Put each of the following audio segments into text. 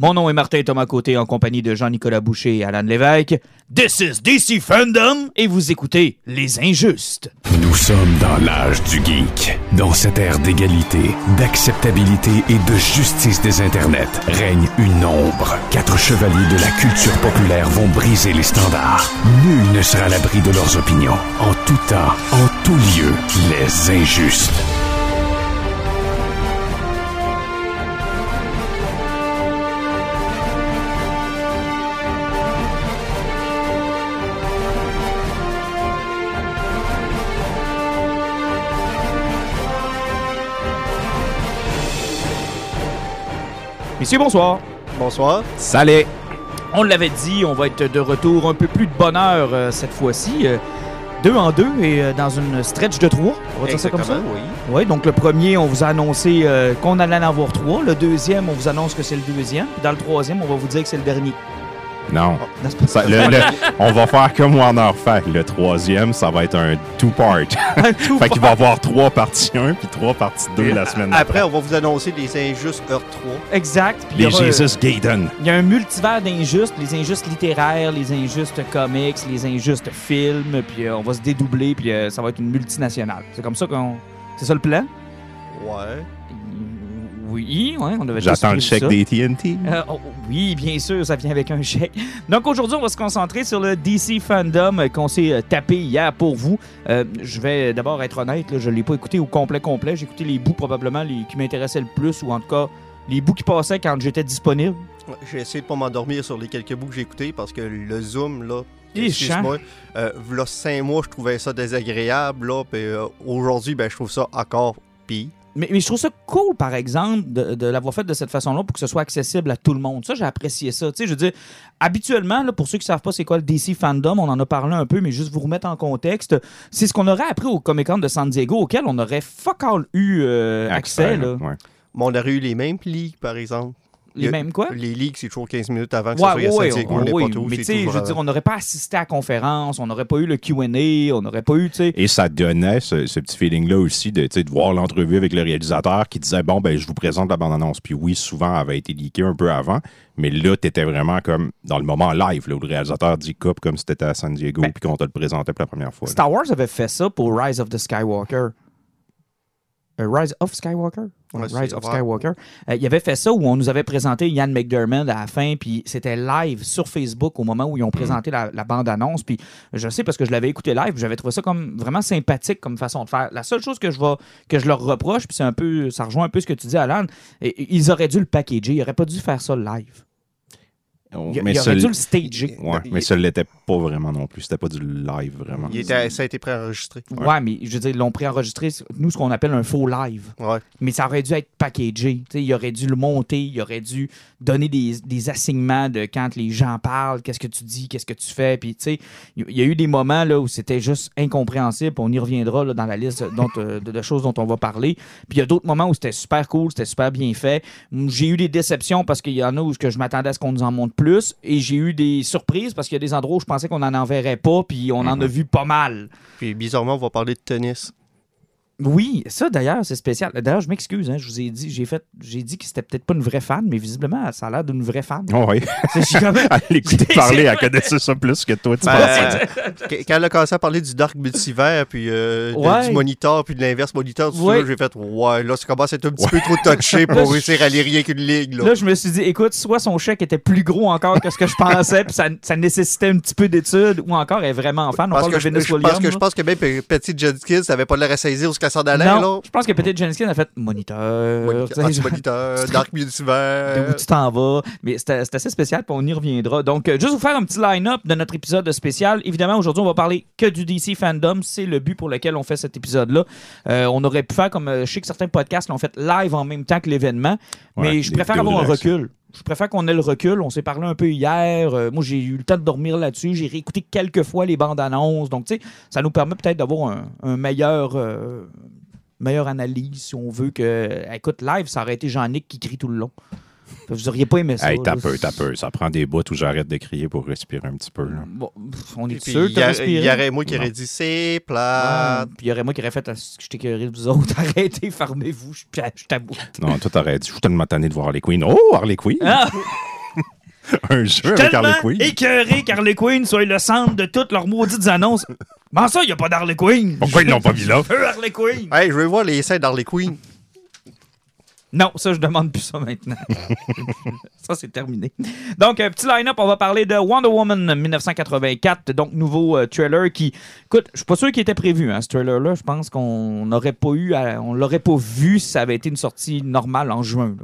Mon nom est Martin Thomas Côté, en compagnie de Jean-Nicolas Boucher et Alain Lévesque. This is DC Fandom, et vous écoutez Les Injustes. Nous sommes dans l'âge du geek. Dans cette ère d'égalité, d'acceptabilité et de justice des internets, règne une ombre. 4 chevaliers de la culture populaire vont briser les standards. Nul ne sera à l'abri de leurs opinions. En tout temps, en tout lieu, Les Injustes. Messieurs, bonsoir. Bonsoir. Salut. On l'avait dit, on va être de retour un peu plus de bonne heure cette fois-ci. 2 en 2 et dans une stretch de 3. On va exactement, dire ça comme ça? Oui. Oui, donc le premier, on vous a annoncé qu'on allait en avoir 3. Le deuxième, on vous annonce que c'est le deuxième. Puis dans le troisième, on va vous dire que c'est le dernier. Non. Oh, non ça, on va faire comme Warner fait. Le troisième, ça va être un two-part. Fait qu'il va y avoir 3 parties 1 puis 3 parties 2 la semaine d'après. Après, on va vous annoncer les injustes heure 3. Exact. Puis les Jesus Gaiden. Il y a un multivers d'injustes. Les injustes littéraires, les injustes comics, les injustes films. Puis on va se dédoubler. Puis ça va être une multinationale. C'est comme ça qu'on... C'est ça le plan? Ouais. Oui, ouais, on avait j'attends le chèque des TNT. Oui, bien sûr, ça vient avec un chèque. Donc aujourd'hui, on va se concentrer sur le DC Fandom qu'on s'est tapé hier pour vous. Je vais d'abord être honnête, là, je ne l'ai pas écouté au complet. J'ai écouté les bouts probablement qui m'intéressaient le plus, ou en tout cas les bouts qui passaient quand j'étais disponible. Ouais, j'ai essayé de ne pas m'endormir sur les quelques bouts que j'ai écoutés parce que le zoom, là... Excuse-moi, là, 5 mois, je trouvais ça désagréable. Là, puis aujourd'hui, ben, je trouve ça encore pire. Mais je trouve ça cool, par exemple, de l'avoir fait de cette façon-là pour que ce soit accessible à tout le monde. Ça, j'ai apprécié ça. Tu sais, je veux dire, habituellement, là, pour ceux qui ne savent pas c'est quoi le DC Fandom, on en a parlé un peu, mais juste vous remettre en contexte, c'est ce qu'on aurait appris au Comic-Con de San Diego, auquel on aurait fuck all eu accès. Là. Ouais. Bon, on aurait eu les mêmes ligues, par exemple. Les mêmes quoi? Les ligues, c'est toujours 15 minutes avant que ça soit à San Diego, n'importe où. Mais tu sais, je veux dire, on n'aurait pas assisté à la conférence, on n'aurait pas eu le Q&A, on n'aurait pas eu, tu sais... Et ça donnait ce petit feeling-là aussi de voir l'entrevue avec le réalisateur qui disait « Bon, ben je vous présente la bande-annonce ». Puis oui, souvent, elle avait été leakée un peu avant, mais là, t'étais vraiment comme dans le moment live, là, où le réalisateur dit « Coupe » comme si t'étais à San Diego, ben, puis qu'on te le présentait pour la première fois. Star Wars avait fait ça pour Rise of the Skywalker. Rise of Skywalker? Ouais, Rise of Skywalker. Il avait fait ça où on nous avait présenté Ian McDiarmid à la fin, puis c'était live sur Facebook au moment où ils ont présenté la bande-annonce. Puis je sais parce que je l'avais écouté live, j'avais trouvé ça comme vraiment sympathique comme façon de faire. La seule chose que je leur reproche, puis c'est un peu, ça rejoint un peu ce que tu dis, Alan, ils auraient dû le packager, ils n'auraient pas dû faire ça live. Il aurait dû le stager. Ouais, mais ça ne l'était pas vraiment non plus. C'était pas du live vraiment. Ça a été préenregistré. Ouais, mais je veux dire, ils l'ont préenregistré, nous, ce qu'on appelle un faux live. Ouais. Mais ça aurait dû être packagé. T'sais, il aurait dû le monter, il aurait dû donner des assignements de quand les gens parlent, qu'est-ce que tu dis, qu'est-ce que tu fais. Puis, tu sais, il y a eu des moments là, où c'était juste incompréhensible. On y reviendra là, dans la liste de choses dont on va parler. Puis il y a d'autres moments où c'était super cool, c'était super bien fait. J'ai eu des déceptions parce qu'il y en a où je m'attendais à ce qu'on nous en monte plus, et j'ai eu des surprises parce qu'il y a des endroits où je pensais qu'on n'en verrait pas, puis on en a vu pas mal. Puis bizarrement, on va parler de tennis. Oui, ça d'ailleurs, c'est spécial. D'ailleurs, je m'excuse, hein, je vous ai dit, j'ai dit que c'était peut-être pas une vraie fan, mais visiblement, ça a l'air d'une vraie fan. Oh oui. Elle écoutait parler, elle connaissait ça plus que toi, tu penses. Quand elle a commencé à parler du dark multivers, puis du monitor, puis de l'inverse monitor, tout ça, j'ai fait, ouais, là, ça commence à être un petit peu trop touché pour réussir à aller rien qu'une ligue. Là, je me suis dit, écoute, soit son chèque était plus gros encore que ce que je pensais, puis ça nécessitait un petit peu d'études, ou encore, elle est vraiment fan. On parle de Venus Williams. Parce que je pense que même Petit Jenkins n'avait pas l'air à saisir jusqu'à non, je pense que peut-être Jenkins a fait moniteur, anti-moniteur, dark multivers. D'où tu t'en vas. Mais c'est assez spécial, puis on y reviendra. Donc, juste vous faire un petit line-up de notre épisode spécial. Évidemment, aujourd'hui, on va parler que du DC Fandom. C'est le but pour lequel on fait cet épisode-là. On aurait pu faire comme je sais que certains podcasts l'ont fait live en même temps que l'événement, ouais, mais je préfère avoir un recul. Je préfère qu'on ait le recul. On s'est parlé un peu hier. Moi, j'ai eu le temps de dormir là-dessus. J'ai réécouté quelques fois les bandes annonces. Donc, tu sais, ça nous permet peut-être d'avoir un meilleure analyse, si on veut. Écoute, live, ça aurait été Jean-Nic qui crie tout le long. Vous auriez pas aimé ça. Hey, t'as peu. Ça prend des bouts où j'arrête de crier pour respirer un petit peu. Là. Bon, on est sûr que t'as respiré. Il y aurait moi qui aurais dit c'est plat. Puis il y aurait moi qui aurais fait je t'écœurerais de vous autres. Arrêtez, fermez-vous, je t'aboute. Non, toi t'aurais dit je suis tellement tanné de voir Harley Quinn. Oh, Harley Quinn! Ah! un jeu avec Harley Quinn. Je suis tellement écœuré qu'Harley Quinn soit le centre de toutes leurs maudites annonces. Mais ça, il n'y a pas d'Harley Quinn. Pourquoi ils l'ont pas mis là? Je veux Harley Quinn. Hey, je veux voir les scènes d'Harley Quinn. Non, ça, je demande plus ça maintenant. Ça, c'est terminé. Donc, petit line-up, on va parler de Wonder Woman 1984. Donc, nouveau trailer qui... Écoute, je suis pas sûr qu'il était prévu, hein, ce trailer-là. Je pense qu'on n'aurait pas eu... On l'aurait pas vu si ça avait été une sortie normale en juin.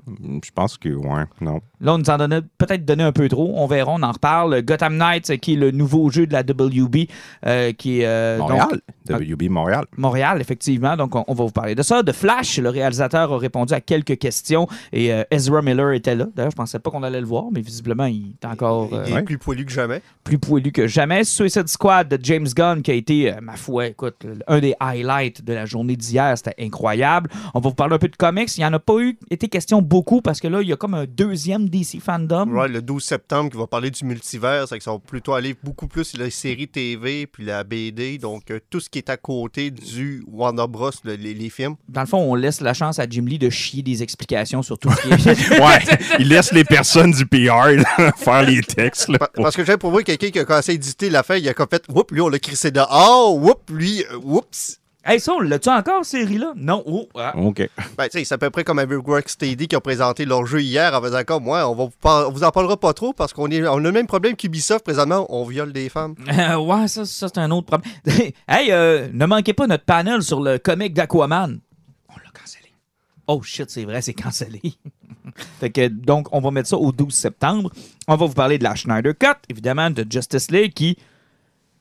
Je pense que, ouais, non. Là, on nous en donnait peut-être donné un peu trop. On verra, on en reparle. Gotham Knights, qui est le nouveau jeu de la WB, qui est... Montréal. Donc, WB Montréal. Montréal, effectivement. Donc, on va vous parler de ça. De Flash, le réalisateur a répondu à quelques questions et Ezra Miller était là. D'ailleurs, je pensais pas qu'on allait le voir, mais visiblement, il est encore... il est plus poilu que jamais. Plus poilu que jamais. Suicide Squad de James Gunn qui a été, ma foi, écoute, un des highlights de la journée d'hier. C'était incroyable. On va vous parler un peu de comics. Il n'y en a pas eu été question beaucoup parce que là, il y a comme un deuxième DC Fandom. Ouais, le 12 septembre qui va parler du multivers. Ils sont plutôt allés beaucoup plus sur les séries TV puis la BD. Donc, tout ce qui est à côté du Warner Bros, les films. Dans le fond, on laisse la chance à Jim Lee de chier des explications sur tout ce qui est... Ouais, il laisse les personnes du PR là, faire les textes. Là, pour... Parce que j'aime pour moi quelqu'un qui a commencé à éditer l'affaire, il a comme fait « Oups, lui, on l'a crissé dehors. Oups, lui, oups. » Hey, ça, on l'a-tu encore, cette série-là? Non. Oh, ah. OK. Ben, tu sais, c'est à peu près comme avec Rocksteady qui a présenté leur jeu hier en faisant comme, ouais, on vous en parlera pas trop parce qu'on a le même problème qu'Ubisoft présentement, on viole des femmes. Ouais, ça, c'est un autre problème. Hey, ne manquez pas notre panel sur le comic d'Aquaman. On l'a cancellé. Oh shit, c'est vrai, c'est cancellé. Fait que, donc, on va mettre ça au 12 septembre. On va vous parler de la Snyder Cut, évidemment, de Justice League qui.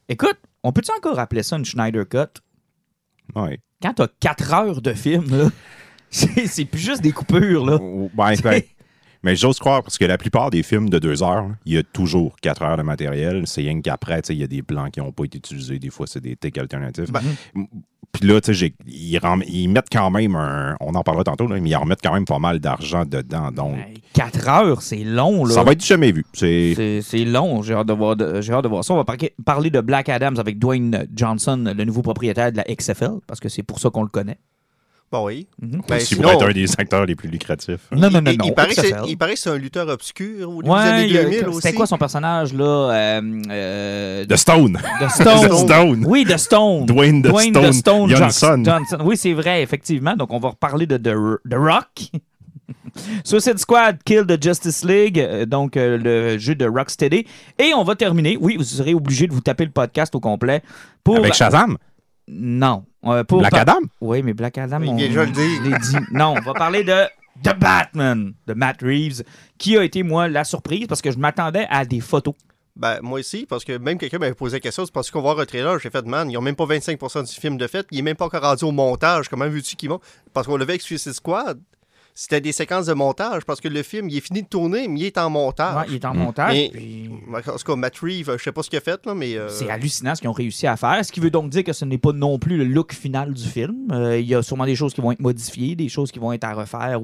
Écoute, on peut-tu encore appeler ça une Snyder Cut? Ouais. Quand t'as 4 heures de film, là, c'est plus juste des coupures. Là. Ben, mais j'ose croire, parce que la plupart des films de 2 heures, il y a toujours 4 heures de matériel. C'est rien qu'après, il y a des plans qui n'ont pas été utilisés. Des fois, c'est des takes alternatifs. Ben, puis là, tu sais, ils mettent quand même un... On en parlera tantôt, là, mais ils en remettent quand même pas mal d'argent dedans, donc... 4 heures, c'est long, là. Ça va être jamais vu. C'est long. J'ai hâte de voir ça. On va parler de Black Adams avec Dwayne Johnson, le nouveau propriétaire de la XFL, parce que c'est pour ça qu'on le connaît. Bon, oui. Mm-hmm. Ben, si sinon... vous êtes un des acteurs les plus lucratifs. Non. Il paraît que c'est un lutteur obscur au début des années 2000 aussi. C'était quoi son personnage, là? The Stone. The Stone. Oui, The Stone. Dwayne The Stone Johnson. Oui, c'est vrai, effectivement. Donc, on va reparler de The Rock. Suicide Squad, Kill the Justice League, donc le jeu de Rocksteady. Et on va terminer. Oui, vous serez obligé de vous taper le podcast au complet. Avec Shazam? Non. Black Adam? Oui, mais Black Adam, je l'ai dit. Non, on va parler de The Batman, de Matt Reeves, qui a été, moi, la surprise, parce que je m'attendais à des photos. Ben, moi aussi, parce que même quelqu'un m'avait posé la question, c'est parce qu'on voit un trailer, j'ai fait, man, ils n'ont même pas 25% du film de fait, il n'est même pas encore rendu au montage, comment veux-tu qu'ils vont? Parce qu'on l'avait avec Suicide Squad. C'était des séquences de montage, parce que le film, il est fini de tourner, mais il est en montage. Ouais, il est en montage. Puis... En tout cas, Matt Reeves, je ne sais pas ce qu'il a fait, là, mais... C'est hallucinant ce qu'ils ont réussi à faire. Ce qui veut donc dire que ce n'est pas non plus le look final du film. Il y a sûrement des choses qui vont être modifiées, des choses qui vont être à refaire.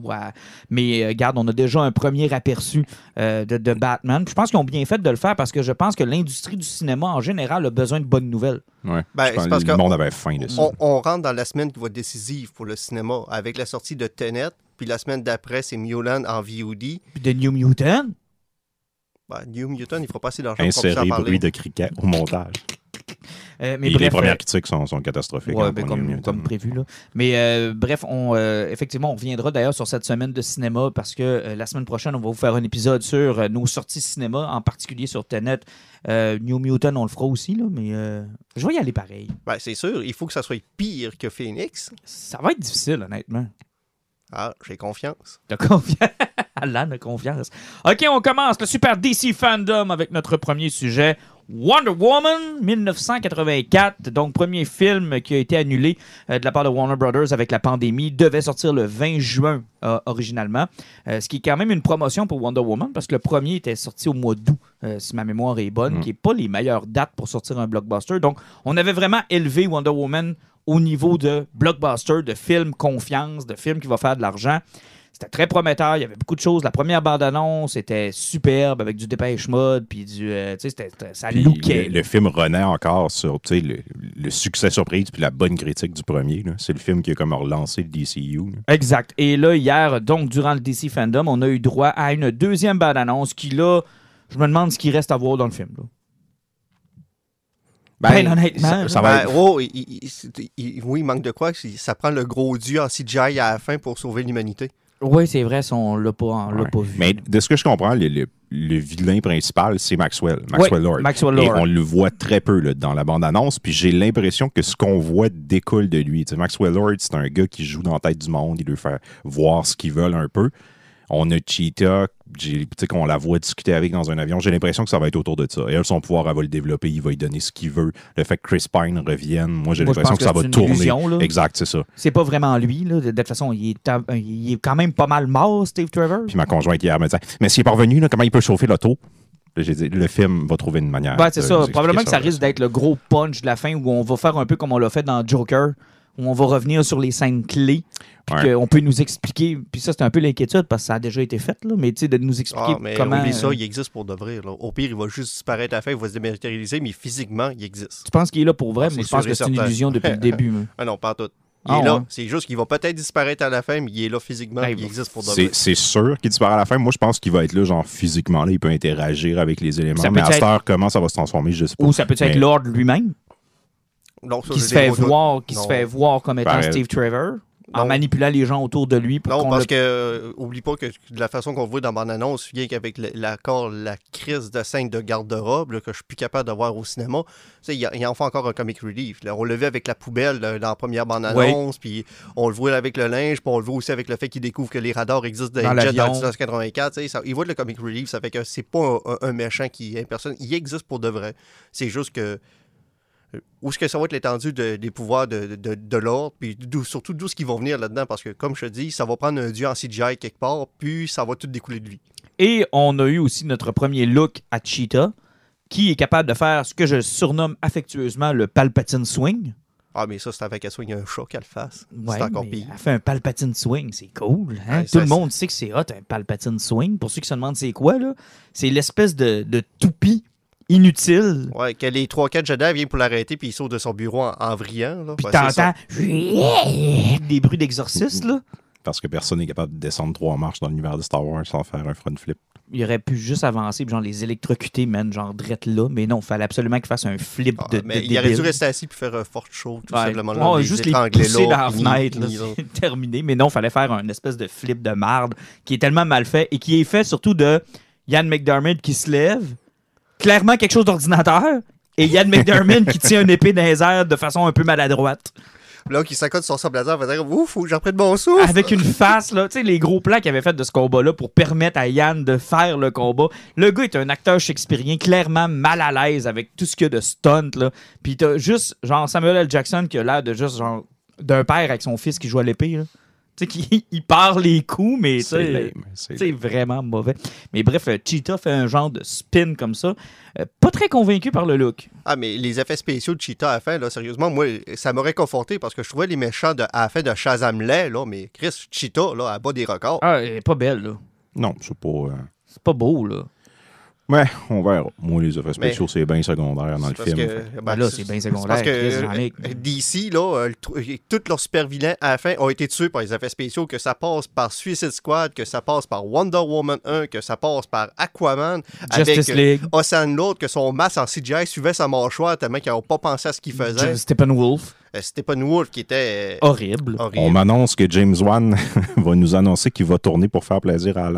Mais regarde, on a déjà un premier aperçu de Batman. Puis je pense qu'ils ont bien fait de le faire, parce que je pense que l'industrie du cinéma, en général, a besoin de bonnes nouvelles. Ouais. Ben, c'est parce que le monde avait faim de ça. On rentre dans la semaine qui va être décisive pour le cinéma, avec la sortie de Tenet. Puis la semaine d'après, c'est Mulan en VOD. Puis de New Mutant? Ben, New Mutant, il ne fera pas assez d'argent. Insérer bruit de criquet au montage. Mais bref, les premières critiques sont catastrophiques. Ouais, ben comme prévu. Là. Mais bref, effectivement, on reviendra d'ailleurs sur cette semaine de cinéma parce que la semaine prochaine, on va vous faire un épisode sur nos sorties cinéma, en particulier sur Tenet. New Mutant, on le fera aussi, là, mais je vais y aller pareil. Ben, c'est sûr, il faut que ça soit pire que Phoenix. Ça va être difficile, honnêtement. Ah, j'ai confiance. T'as confiance? Alain a confiance. OK, on commence le Super DC Fandom avec notre premier sujet, Wonder Woman 1984. Donc, premier film qui a été annulé de la part de Warner Brothers avec la pandémie. Il devait sortir le 20 juin originalement, ce qui est quand même une promotion pour Wonder Woman parce que le premier était sorti au mois d'août, si ma mémoire est bonne, qui n'est pas les meilleures dates pour sortir un blockbuster. Donc, on avait vraiment élevé Wonder Woman au niveau de blockbuster, de films confiance, de films qui va faire de l'argent. C'était très prometteur, il y avait beaucoup de choses. La première bande-annonce était superbe avec du dépêche-mode, puis du... ça puis lookait. Le film renaît encore sur le succès surprise puis la bonne critique du premier. Là. C'est le film qui a comme relancé le DCU. Là. Exact. Et là, hier, donc, durant le DC Fandom, on a eu droit à une deuxième bande-annonce qui, là... je me demande ce qu'il reste à voir dans le film. Là. Ben, honnêtement, ça va être... oh, oui, il manque de quoi? Ça prend le gros dieu en CGI à la fin pour sauver l'humanité. Oui, c'est vrai, on ne l'a pas vu. Mais de ce que je comprends, le vilain principal, c'est Maxwell Lord. Et on le voit très peu là, dans la bande-annonce, puis j'ai l'impression que ce qu'on voit découle de lui. Tu sais, Maxwell Lord, c'est un gars qui joue dans la tête du monde, il veut faire voir ce qu'ils veulent un peu. On a Cheetah, qu'on la voit discuter avec dans un avion, j'ai l'impression que ça va être autour de ça. Et elle, son pouvoir, elle va le développer, il va lui donner ce qu'il veut. Le fait que Chris Pine revienne, moi, j'ai l'impression que ça va tourner. Illusion, exact, c'est ça. C'est pas vraiment lui, là. De toute façon, il est quand même pas mal mort, Steve Trevor. Puis ma conjointe hier me disait, mais s'il est parvenu, là, comment il peut chauffer l'auto? J'ai dit, le film va trouver une manière. Ouais, c'est ça. Probablement que ça risque d'être le gros punch de la fin où on va faire un peu comme on l'a fait dans Joker. Où on va revenir sur les scènes clés, puis qu'on peut nous expliquer. Puis ça, c'est un peu l'inquiétude, parce que ça a déjà été fait, là, mais tu sais, de nous expliquer comment... Oublie ça, il existe pour de vrai. Là. Au pire, il va juste disparaître à la fin, il va se dématérialiser, mais physiquement, il existe. Tu penses qu'il est là pour vrai, mais je pense que c'est une illusion depuis le début. Moi. Ah non, pas en tout. Il est là. C'est juste qu'il va peut-être disparaître à la fin, mais il est là physiquement, il existe pour de vrai. C'est sûr qu'il disparaît à la fin. Moi, je pense qu'il va être là, genre physiquement, là, il peut interagir avec les éléments. Mais à cette heure, comment ça va se transformer, je sais pas. Ou ça peut être Lord lui-même. Non, ça, qui se fait voir comme étant Steve Trevor en manipulant les gens autour de lui. Parce que oublie pas que de la façon qu'on le voit dans mon annonce, vient qu'avec la crise de scène de garde-robe là, que je suis plus capable de voir au cinéma, il en fait encore un comic relief. Là. On le vit avec la poubelle là, dans la première bande-annonce, puis on le voit avec le linge, puis on le voit aussi avec le fait qu'il découvre que les radars existent dans les jets dans 1984. Il voit le comic relief, ça fait que c'est pas un méchant qui est personne. Il existe pour de vrai. C'est juste que où est-ce que ça va être l'étendue des pouvoirs de l'ordre, puis surtout d'où ce qu'ils vont venir là-dedans, parce que, comme je te dis, ça va prendre un dieu en CGI quelque part, puis ça va tout découler de lui. Et on a eu aussi notre premier look à Cheetah, qui est capable de faire ce que je surnomme affectueusement le Palpatine Swing. Ah, mais ça, c'est avec elle swing un chat qu'elle fasse. Ouais, c'est encore pire. Elle fait un Palpatine Swing, c'est cool. Hein? Ouais, Tout le monde sait que c'est hot, un Palpatine Swing. Pour ceux qui se demandent c'est quoi, là, c'est l'espèce de toupie inutile. Ouais, que les 3-4 Jedi viennent pour l'arrêter puis il saute de son bureau en vriant. Puis t'entends des bruits d'exorciste, là. Parce que personne n'est capable de descendre 3 marches dans l'univers de Star Wars sans faire un front flip. Il aurait pu juste avancer puis genre les électrocuter, man, genre drette là. Mais non, il fallait absolument qu'il fasse un flip débile. Il aurait dû rester assis puis faire un forte show, tout simplement. Là, juste les pousser dans la fenêtre, c'est terminé. Mais non, il fallait faire un espèce de flip de marde qui est tellement mal fait et qui est fait surtout de Ian McDiarmid qui se lève. Clairement quelque chose d'ordinateur et Ian McDiarmid qui tient une épée dans les airs de façon un peu maladroite. Là, qui s'accorde sur son blazer, va dire « Ouf, faut que j'en prenne mon souffle! » Avec une face, là, tu sais, les gros plans qu'il avait fait de ce combat-là pour permettre à Yann de faire le combat. Le gars est un acteur shakespearien clairement mal à l'aise avec tout ce qu'il y a de stunt, là. Puis t'as juste, genre, Samuel L. Jackson qui a l'air de juste, genre, d'un père avec son fils qui joue à l'épée, là. Tu sais, il part les coups, mais c'est vraiment mauvais. Mais bref, Cheetah fait un genre de spin comme ça. Pas très convaincu par le look. Ah, mais les effets spéciaux de Cheetah à la fin, là, sérieusement, moi, ça m'aurait conforté parce que je trouvais les méchants à la fin de Shazam laid, là, mais Chris, Cheetah, là, elle bat des records. Ah, elle est pas belle, là. Non, c'est pas... C'est pas beau, là. Ouais, on verra. Moi, les effets spéciaux, c'est bien secondaire dans le film. Là, c'est bien secondaire. Parce que DC, là, tous leurs super-vilains à la fin ont été tués par les effets spéciaux, que ça passe par Suicide Squad, que ça passe par Wonder Woman 1, que ça passe par Aquaman, Justice League. Avec Hassan Lord, que son masque en CGI suivait sa mâchoire tellement qu'ils n'ont pas pensé à ce qu'il faisait. Steppenwolf. Steppenwolf qui était horrible. On m'annonce que James Wan va nous annoncer qu'il va tourner pour faire plaisir à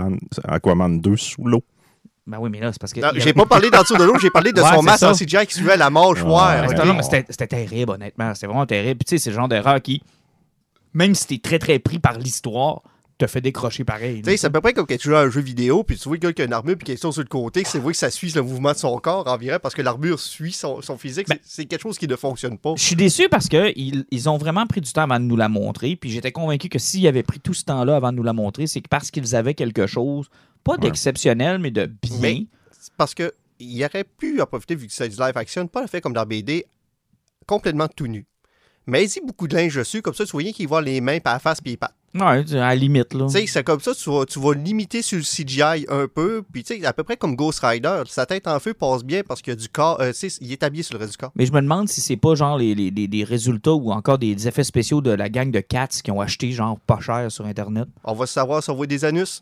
Aquaman 2 sous l'eau. Ben oui, mais là, c'est parce que... J'ai pas parlé d'en dessous de l'eau, j'ai parlé de son masque en CGI qui suivait la mâchoire. C'était terrible, honnêtement. C'était vraiment terrible. Puis tu sais, c'est le genre d'erreur qui, même si t'es très, très pris par l'histoire, te fait décrocher pareil. Tu sais, c'est à peu près comme quand tu joues à un jeu vidéo, puis tu vois quelqu'un qui a une armure, puis qui est sur le côté, c'est vrai que ça suit le mouvement de son corps environ, parce que l'armure suit son physique. Ben, c'est quelque chose qui ne fonctionne pas. Je suis déçu parce qu'ils ont vraiment pris du temps avant de nous la montrer, puis j'étais convaincu que s'ils avaient pris tout ce temps-là avant de nous la montrer, c'est parce qu'ils avaient quelque chose... Pas d'exceptionnel, mais de bien. Mais, parce qu'il aurait pu en profiter, vu que c'est du live action, pas le fait comme dans BD, complètement tout nu. Mais il y a beaucoup de linge dessus, comme ça, tu voyais qu'il voit les mains, par la face, puis les pattes. Ouais, à la limite, là. Tu sais, c'est comme ça, tu vas limiter sur le CGI un peu, puis tu sais, à peu près comme Ghost Rider, sa tête en feu passe bien parce qu'il y a du corps, tu sais, il est habillé sur le reste du corps. Mais je me demande si c'est pas genre les résultats ou encore des effets spéciaux de la gang de Cats qui ont acheté, genre, pas cher sur Internet. On va savoir si on voit des anus.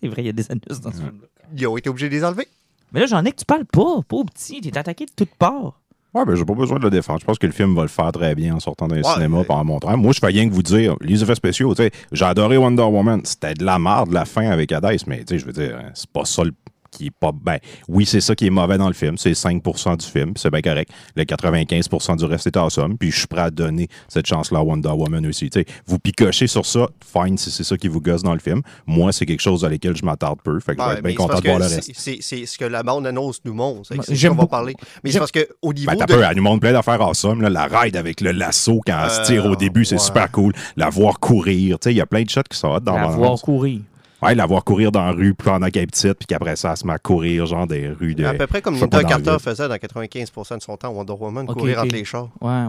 C'est vrai, il y a des anus dans ce film-là. Ils ont été obligés de les enlever. Mais là, Jean-Nic, tu parles pas. Pauvre petit, t'es attaqué de toutes parts. Ouais, ben, j'ai pas besoin de le défendre. Je pense que le film va le faire très bien en sortant d'un cinéma par en montrant. Moi, je fais rien que vous dire, les effets spéciaux, tu sais, j'ai adoré Wonder Woman. C'était de la merde, la fin avec Hades, mais tu sais, je veux dire, c'est pas ça le. Qui est pas ben, oui, c'est ça qui est mauvais dans le film. C'est 5% du film, c'est bien correct. Le 95% du reste est awesome. Puis je suis prêt à donner cette chance-là à Wonder Woman aussi. T'sais, vous picochez sur ça, fine si c'est ça qui vous gosse dans le film. Moi, c'est quelque chose à laquelle je m'attarde peu. Fait que je vais être bien content de voir le reste. C'est ce que la bande annonce nous montre. C'est ce qu'on va parler. Mais c'est parce qu'au niveau. Ben, elle nous montre plein d'affaires awesome. Là, la ride avec le lasso quand elle se tire au début, c'est super cool. La voir courir. Il y a plein de shots qui sont hot dans la voir courir. Ouais, la voir courir dans la rue pendant qu'elle est petite, puis qu'après ça, elle se met à courir, genre des rues de. À peu près comme Linda Carter faisait dans 95% de son temps, Wonder Woman, courir entre les chars. Ouais.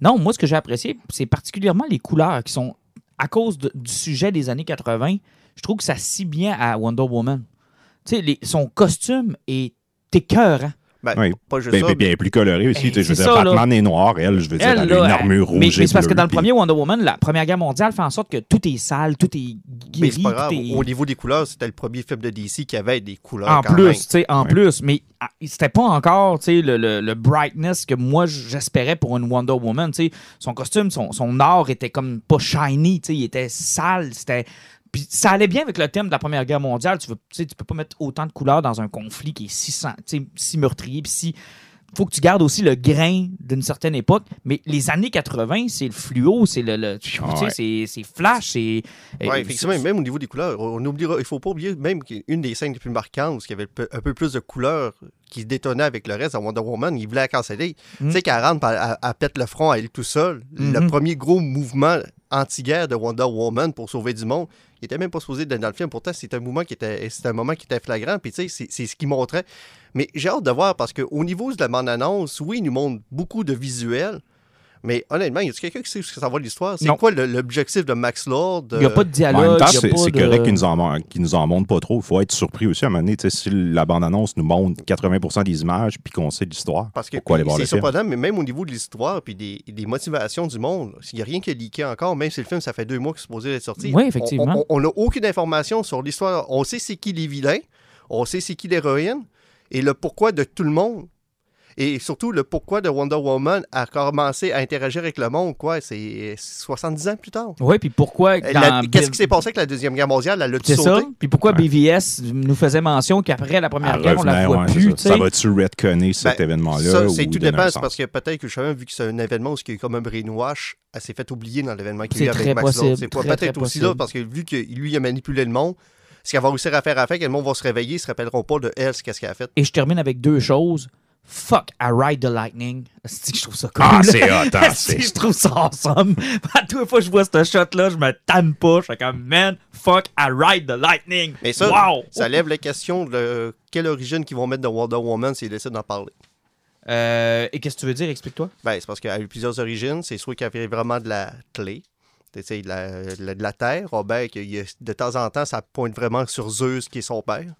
Non, moi, ce que j'ai apprécié, c'est particulièrement les couleurs qui sont, à cause du sujet des années 80, je trouve que ça scie bien à Wonder Woman. Tu sais, son costume est écœurant. Ben, pas juste ça. Puis elle est plus colorée aussi. Je veux dire, Batman est noir, elle, je veux dire, elle a une armure rouge. Mais c'est parce que dans le premier Wonder Woman, la Première Guerre mondiale fait en sorte que tout est sale, tout est guéri. C'est pas grave. Au niveau des couleurs, c'était le premier film de DC qui avait des couleurs. En plus, tu sais, mais c'était pas encore le brightness que moi j'espérais pour une Wonder Woman. T'sais, son costume, son or était comme pas shiny, il était sale, c'était. Puis ça allait bien avec le thème de la Première Guerre mondiale. Tu peux pas mettre autant de couleurs dans un conflit qui est si meurtrier. Puis faut que tu gardes aussi le grain d'une certaine époque. Mais les années 80, c'est le fluo, c'est c'est Flash. Oui, effectivement, même au niveau des couleurs, il faut pas oublier même qu'une des scènes les plus marquantes, parce qu'il y avait un peu plus de couleurs qui se détonnaient avec le reste à Wonder Woman, il voulait la canceller. Tu sais qu'elle rentre, elle pète le front à elle tout seule. Le premier gros mouvement anti-guerre de Wonder Woman pour sauver du monde. Il n'était même pas supposé d'être dans le film. Pourtant, c'est un moment qui était flagrant. Puis, tu sais, c'est ce qu'il montrait. Mais j'ai hâte de voir parce qu'au niveau de la bande-annonce, oui, il nous montre beaucoup de visuels. Mais honnêtement, y a-t-il quelqu'un qui sait ce que ça va l'histoire? C'est quoi l'objectif de Max Lord? Il n'y a pas de dialogue. En même temps, c'est correct qu'il nous en montre pas trop. Il faut être surpris aussi à un moment donné. Si la bande-annonce nous montre 80% des images puis qu'on sait l'histoire, pourquoi aller voir le film? C'est surprenant, mais même au niveau de l'histoire puis des motivations du monde, il n'y a rien qui est leaké encore, même si le film, ça fait 2 mois qu'il est supposé être sorti. Oui, effectivement. On n'a aucune information sur l'histoire. On sait c'est qui les vilains, on sait c'est qui l'héroïne et le pourquoi de tout le monde. Et surtout, le pourquoi de Wonder Woman a commencé à interagir avec le monde, quoi, c'est 70 ans plus tard. Oui, puis pourquoi... Qu'est-ce qui s'est passé avec la Deuxième Guerre mondiale? Elle l'a-tu sauté? Puis pourquoi BVS nous faisait mention qu'après la Première Guerre, on la voit plus? Ça va-tu retconner cet événement-là? Ça, c'est tout dépend, parce que peut-être que justement, vu que c'est un événement où il y a eu comme un brainwash, elle s'est fait oublier dans l'événement qu'il y a eu avec Max Lord. C'est peut-être aussi là, parce que vu que lui, il a manipulé le monde, ce qu'il va réussir à faire que le monde va se réveiller, ils ne se rappelleront pas de elle, ce qu'elle a fait. Et je termine avec 2 choses. Fuck, I ride the lightning. Je trouve ça cool. Ah, c'est hot, hein? Je trouve ça awesome. À toutes les fois que je vois ce shot-là, je me tanne pas. Je suis comme, man, fuck, I ride the lightning. Mais ça, ça lève la question de quelle origine qu'ils vont mettre de Wonder Woman s'ils décident d'en parler. Et qu'est-ce que tu veux dire? Explique-toi. Ben, c'est parce qu'elle a eu plusieurs origines. C'est soit qu'elle avait vraiment de la clé, de la terre. Oh, ben, de temps en temps, ça pointe vraiment sur Zeus, qui est son père.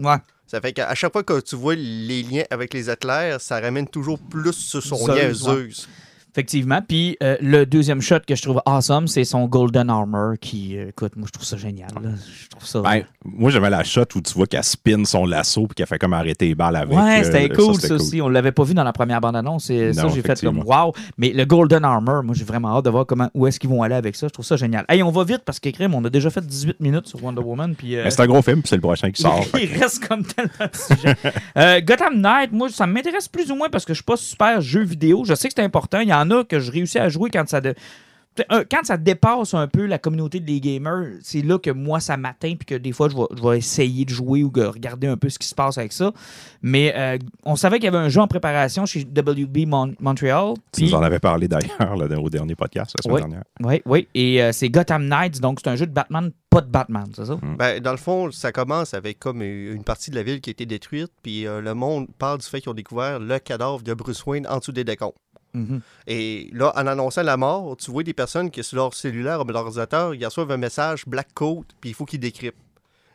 Ouais. Ça fait qu'à chaque fois que tu vois les liens avec les athlètes, ça ramène toujours plus sur son lien à Zeus. Effectivement. Puis le deuxième shot que je trouve awesome, c'est son Golden Armor qui, écoute, moi je trouve ça génial. Là. Je trouve ça... Ben, moi j'aimais la shot où tu vois qu'elle spin son lasso et qu'elle fait comme arrêter les balles avec. Ouais, c'était cool ça aussi. Cool. On l'avait pas vu dans la première bande-annonce. Ça, j'ai fait comme wow. Mais le Golden Armor, moi j'ai vraiment hâte de voir où est-ce qu'ils vont aller avec ça. Je trouve ça génial. Hey, on va vite parce qu'écrim, on a déjà fait 18 minutes sur Wonder Woman. Puis, Mais c'est un gros film, puis c'est le prochain qui sort. Il reste comme tel dans le sujet. Gotham Knight, moi ça m'intéresse plus ou moins parce que je suis pas super jeu vidéo. Je sais que c'est important. Il y en a que je réussis à jouer quand ça dépasse un peu la communauté des gamers, c'est là que moi ça m'atteint puis que des fois je vais essayer de jouer ou regarder un peu ce qui se passe avec ça. Mais on savait qu'il y avait un jeu en préparation chez WB Montréal. Tu nous en avais parlé d'ailleurs là, au dernier podcast la semaine dernière. Oui. Et c'est Gotham Knights, donc c'est un jeu de Batman, pas de Batman, c'est ça? Ben, dans le fond, ça commence avec comme une partie de la ville qui a été détruite puis le monde parle du fait qu'ils ont découvert le cadavre de Bruce Wayne en dessous des décombres. Mm-hmm. Et là, en annonçant la mort, tu vois des personnes qui, sur leur cellulaire ou leur ordinateur, ils reçoivent un message Black Coat, puis il faut qu'ils décryptent.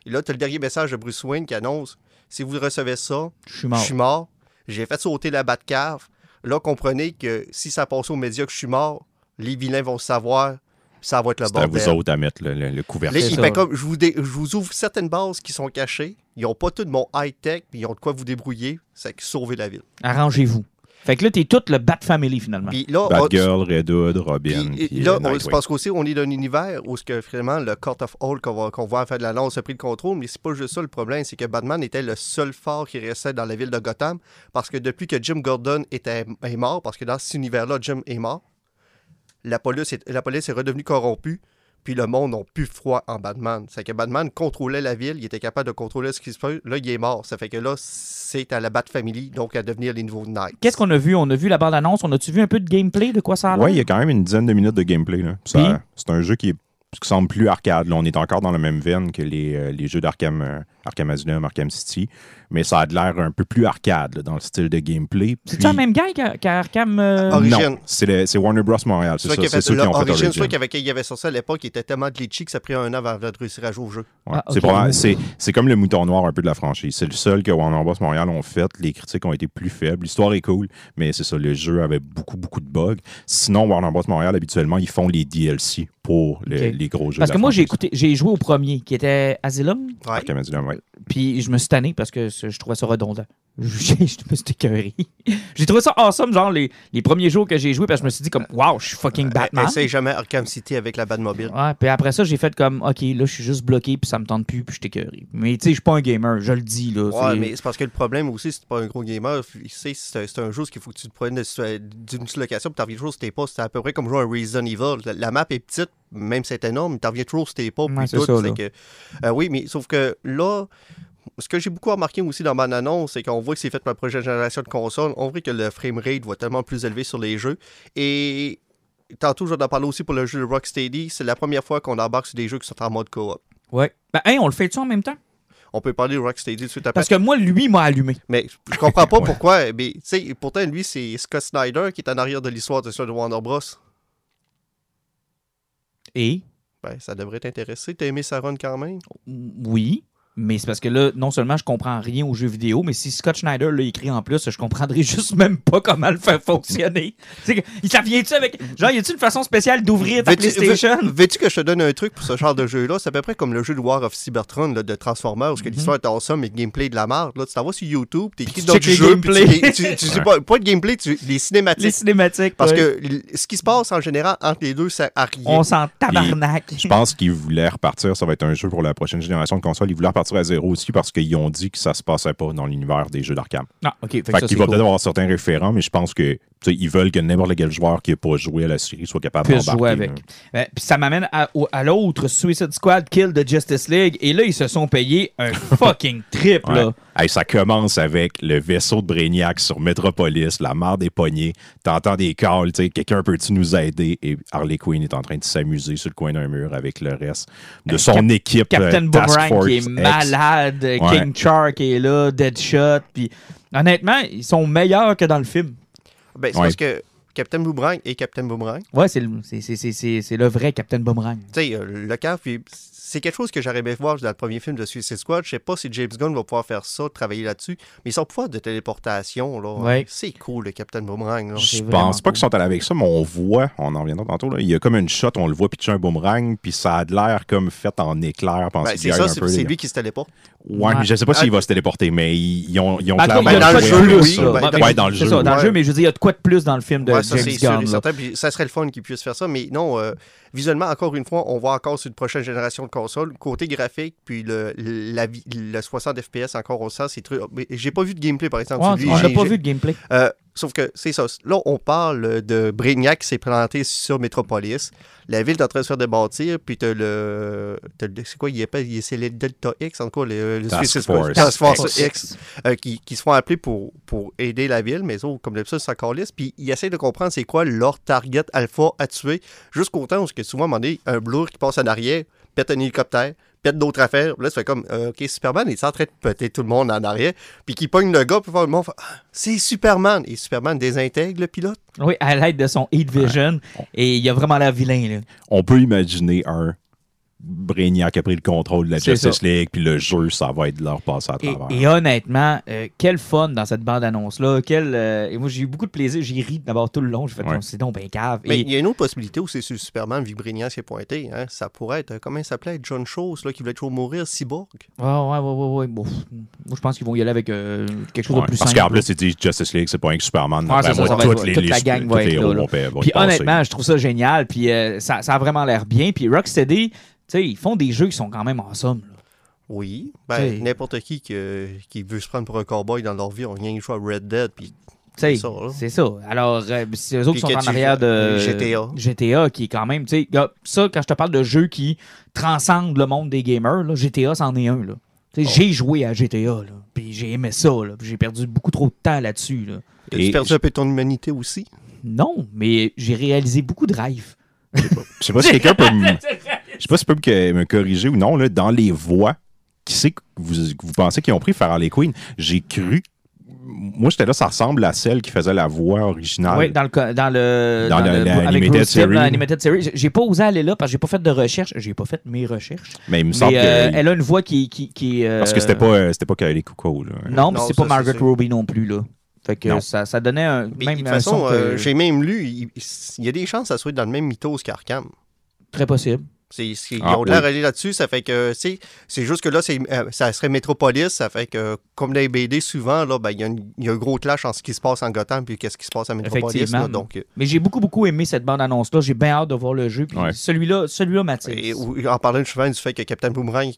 Et là, tu as le dernier message de Bruce Wayne qui annonce « Si vous recevez ça, je suis mort. J'ai fait sauter la Batcave. » Là, comprenez que si ça passe aux médias que je suis mort, les vilains vont savoir. ça va être le bordel. C'est à vous autres à mettre le couvercle. Ben, comme je vous ouvre certaines bases qui sont cachées. Ils n'ont pas tout de mon high-tech, puis ils ont de quoi vous débrouiller. C'est sauver la ville. Arrangez-vous. Fait que là, t'es tout le Bat Family, finalement. Là, Batgirl, Red Hood, Robin. Puis là, parce qu'aussi, on est dans un univers où ce que vraiment le Court of All qu'on va faire de la lance a pris le contrôle, mais c'est pas juste ça le problème, c'est que Batman était le seul fort qui restait dans la ville de Gotham, parce que depuis que Jim Gordon est mort, parce que dans cet univers-là, Jim est mort, la police est redevenue corrompue, puis le monde n'a plus froid en Batman. C'est que Batman contrôlait la ville, il était capable de contrôler ce qui se fait. Là, il est mort. Ça fait que là, c'est à la Bat Family, donc à devenir les nouveaux Knights. Qu'est-ce qu'on a vu? On a vu la bande-annonce. On a-tu vu un peu de gameplay? De quoi ça a l'air? Oui, il y a quand même une dizaine de minutes de gameplay. Là. Ça, c'est un jeu qui semble plus arcade. Là, on est encore dans la même veine que les jeux d'Arkham Asylum, Arkham City, mais ça a de l'air un peu plus arcade là, dans le style de gameplay. C'est-tu la même gars qu'Arkham... Origin. Non, c'est Warner Bros. Montréal. C'est ceux qui ont fait Origin. C'est sûr qu'il y avait sorti à l'époque, il était tellement glitchy que ça a pris un an avant de réussir à jouer au jeu. Ouais. Ah, okay. C'est comme le mouton noir un peu de la franchise. C'est le seul que Warner Bros. Montréal ont fait. Les critiques ont été plus faibles. L'histoire est cool, mais c'est ça, le jeu avait beaucoup, beaucoup de bugs. Sinon, Warner Bros. Montréal, habituellement, ils font les DLC pour les gros jeux. Parce que moi, j'ai joué au premier, qui était Asylum. Ouais. Arkham Asylum, ouais. Puis je me suis tanné parce que je trouvais ça redondant. Je me suis écœuré. J'ai trouvé ça awesome, genre les premiers jours que j'ai joué, parce que je me suis dit comme « Wow, je suis fucking Batman ». Essaye jamais Arkham City avec la Batmobile. Ouais, puis après ça, j'ai fait comme « Ok, là, je suis juste bloqué, puis ça me tente plus, puis je suis écœuré ». Mais tu sais, je suis pas un gamer, je le dis. Là, ouais, mais c'est parce que le problème aussi, si t'es pas un gros gamer, c'est un jeu qu'il faut que tu te prennes d'une location, puis t'en reviens toujours si t'es pas. C'est à peu près comme jouer à Resident Evil. La map est petite, même si c'est énorme, mais t'en reviens toujours si t'es pas. Ouais, tout, ça, que, oui, mais sauf que là... Ce que j'ai beaucoup remarqué aussi dans ma annonce, c'est qu'on voit que c'est fait pour la prochaine génération de consoles. On voit que le framerate va tellement plus élevé sur les jeux. Et tantôt, je vais en parler aussi pour le jeu de Rocksteady. C'est la première fois qu'on embarque sur des jeux qui sont en mode coop. Ouais. Ben, hey, on le fait-tu en même temps? On peut parler de Rocksteady tout de suite après. Parce que moi, lui, il m'a allumé. Mais je comprends pas pourquoi. Mais tu sais, pourtant, lui, c'est Scott Snyder qui est en arrière de l'histoire de Warner Bros. Et? Ben, ça devrait t'intéresser. T'as aimé sa run quand même? Oui. Mais c'est parce que là, non seulement je comprends rien aux jeux vidéo, mais si Scott Snyder l'a écrit en plus, je comprendrais juste même pas comment le faire fonctionner. Ça vient-tu avec... Genre, y a-tu une façon spéciale d'ouvrir ta PlayStation? Veux-tu que je te donne un truc pour ce genre de jeu-là? C'est à peu près comme le jeu de War of Cybertron, là, de Transformers, où l'histoire est awesome et le gameplay de la marde. Là, tu t'en vas sur YouTube, t'écris d'autres jeux, tu sais pas de gameplay, les cinématiques. Les cinématiques, parce que ce qui se passe en général entre les deux, ça a rien. On s'en tabarnaque. Je pense qu'ils voulaient repartir. Ça va être un jeu pour la prochaine génération de consoles. Ils voulaient partir à zéro aussi parce qu'ils ont dit que ça se passait pas dans l'univers des jeux d'Arkham. Ah, OK. Fait qu'il va peut-être avoir certains référents, mais je pense que ils veulent que n'importe quel joueur qui n'a pas joué à la série soit capable d'embarquer. Jouer avec. Puis ça m'amène à l'autre Suicide Squad Kill de Justice League, et là, ils se sont payés un fucking trip. Ouais. Là. Hey, ça commence avec le vaisseau de Brainiac sur Metropolis, la mare des poignées, t'entends des calls, quelqu'un peut-tu nous aider? Et Harley Quinn est en train de s'amuser sur le coin d'un mur avec le reste de son équipe. Captain Task Force qui est malade, ouais. King Shark est là, Deadshot, puis honnêtement, ils sont meilleurs que dans le film. Ben, c'est parce que Captain Boomerang est Captain Boomerang. Ouais, c'est le vrai Captain Boomerang. Tu sais, le caf, c'est quelque chose que j'aurais aimé voir dans le premier film de Suicide Squad. Je sais pas si James Gunn va pouvoir faire ça, travailler là-dessus, mais son pouvoir de téléportation, là, ouais. C'est cool, le Captain Boomerang. Là. Je pense pas qu'ils sont allés avec ça, mais on voit, on en reviendra tantôt, là, il y a comme une shot, on le voit pitcher un boomerang, puis ça a de l'air comme fait en éclair. C'est ça, c'est lui qui se téléporte. Ouais, mais je sais pas s'il va se téléporter, mais ils ont clairement... Dans le jeu, oui. Ouais, dans le jeu. C'est ça, dans le jeu, mais je veux dire, il y a de quoi de plus dans le film de James Gunn. Ça serait le fun qu'ils puissent faire ça, mais non, visuellement, encore une fois, on voit encore sur une prochaine génération de console, côté graphique, puis le 60 FPS, encore au sens, c'est truc. J'ai pas vu de gameplay, par exemple. Ouais, on n'a pas vu de gameplay. Sauf que c'est ça. Là, on parle de Brainiac qui s'est planté sur Metropolis. La ville est en train de se faire débâtir, puis t'as le c'est quoi, c'est les Delta X, en tout cas, le Task Force X, qui se font appeler pour aider la ville, mais oh, comme d'habitude, ça calisse. Puis ils essayent de comprendre c'est quoi leur target alpha à tuer, jusqu'au temps où, souvent, à un moment donné, un blur qui passe en arrière, pète un hélicoptère, pète d'autres affaires. Là, tu fais comme, OK, Superman, il est en train de péter tout le monde en arrière, puis qui pogne le gars, puis le monde fait, ah, c'est Superman! Et Superman désintègre le pilote. Oui, à l'aide de son Heat Vision, ouais. Et il a vraiment l'air vilain, là. On peut imaginer un Brainiac a pris le contrôle de la Justice League, puis le jeu, ça va être de leur passer à travers. Et honnêtement, quel fun dans cette bande-annonce-là. Et moi, j'ai eu beaucoup de plaisir. J'ai ri d'abord tout le long. J'ai fait, c'est donc ben cave. Mais il y a une autre possibilité où c'est sur Superman, vu que Brainiac s'est pointé. Hein? Ça pourrait être, comment il s'appelait, John Chose, qui voulait toujours mourir, Cyborg. Ouais. Bon, moi, je pense qu'ils vont y aller avec quelque chose de plus simple. Parce qu'en plus, c'est dit Justice League, c'est pas un Superman. Toute la gang va être là. Puis honnêtement, je trouve ça génial. Puis ça a vraiment l'air bien. Puis Rocksteady, tu sais, ils font des jeux qui sont quand même awesome. Là. Oui. Ben, n'importe qui veut se prendre pour un cowboy dans leur vie, on vient jouer à Red Dead, puis c'est ça. Alors, c'est eux autres qui sont en arrière de GTA, qui est quand même, tu sais, ça, quand je te parle de jeux qui transcendent le monde des gamers, là, GTA, c'en est un, là. J'ai joué à GTA, puis j'ai aimé ça, puis j'ai perdu beaucoup trop de temps là-dessus. Là. T'as-tu perdu un peu ton humanité aussi? Non, mais j'ai réalisé beaucoup de rêves. Je sais pas si quelqu'un peut me... Je sais pas si tu peux me corriger ou non, là, dans les voix, qui c'est que vous pensez qu'ils ont pris Harley Quinn? J'ai cru... Moi, j'étais là, ça ressemble à celle qui faisait la voix originale. Oui, dans l'animated series. J'ai pas osé aller là parce que j'ai pas fait de recherche. J'ai pas fait mes recherches. Mais il me semble que... Elle a une voix qui parce que c'était pas Kylie Cuoco, là. Non, c'est pas Margaret Robbie non plus, là. Fait que ça donnait un... De toute façon, j'ai même lu, il y a des chances que ça soit dans le même mythos qu'Arkham. Très possible. Ils ont l'air allés là-dessus, ça fait que, c'est juste que là, ça serait Metropolis, ça fait que, comme dans les BD, souvent, là, ben, il y a un gros clash entre ce qui se passe en Gotham et ce qui se passe à Metropolis. Là, donc... Mais j'ai beaucoup aimé cette bande-annonce-là, j'ai bien hâte de voir le jeu, puis celui-là m'attire. En parlant souvent du fait que Captain Boomerang,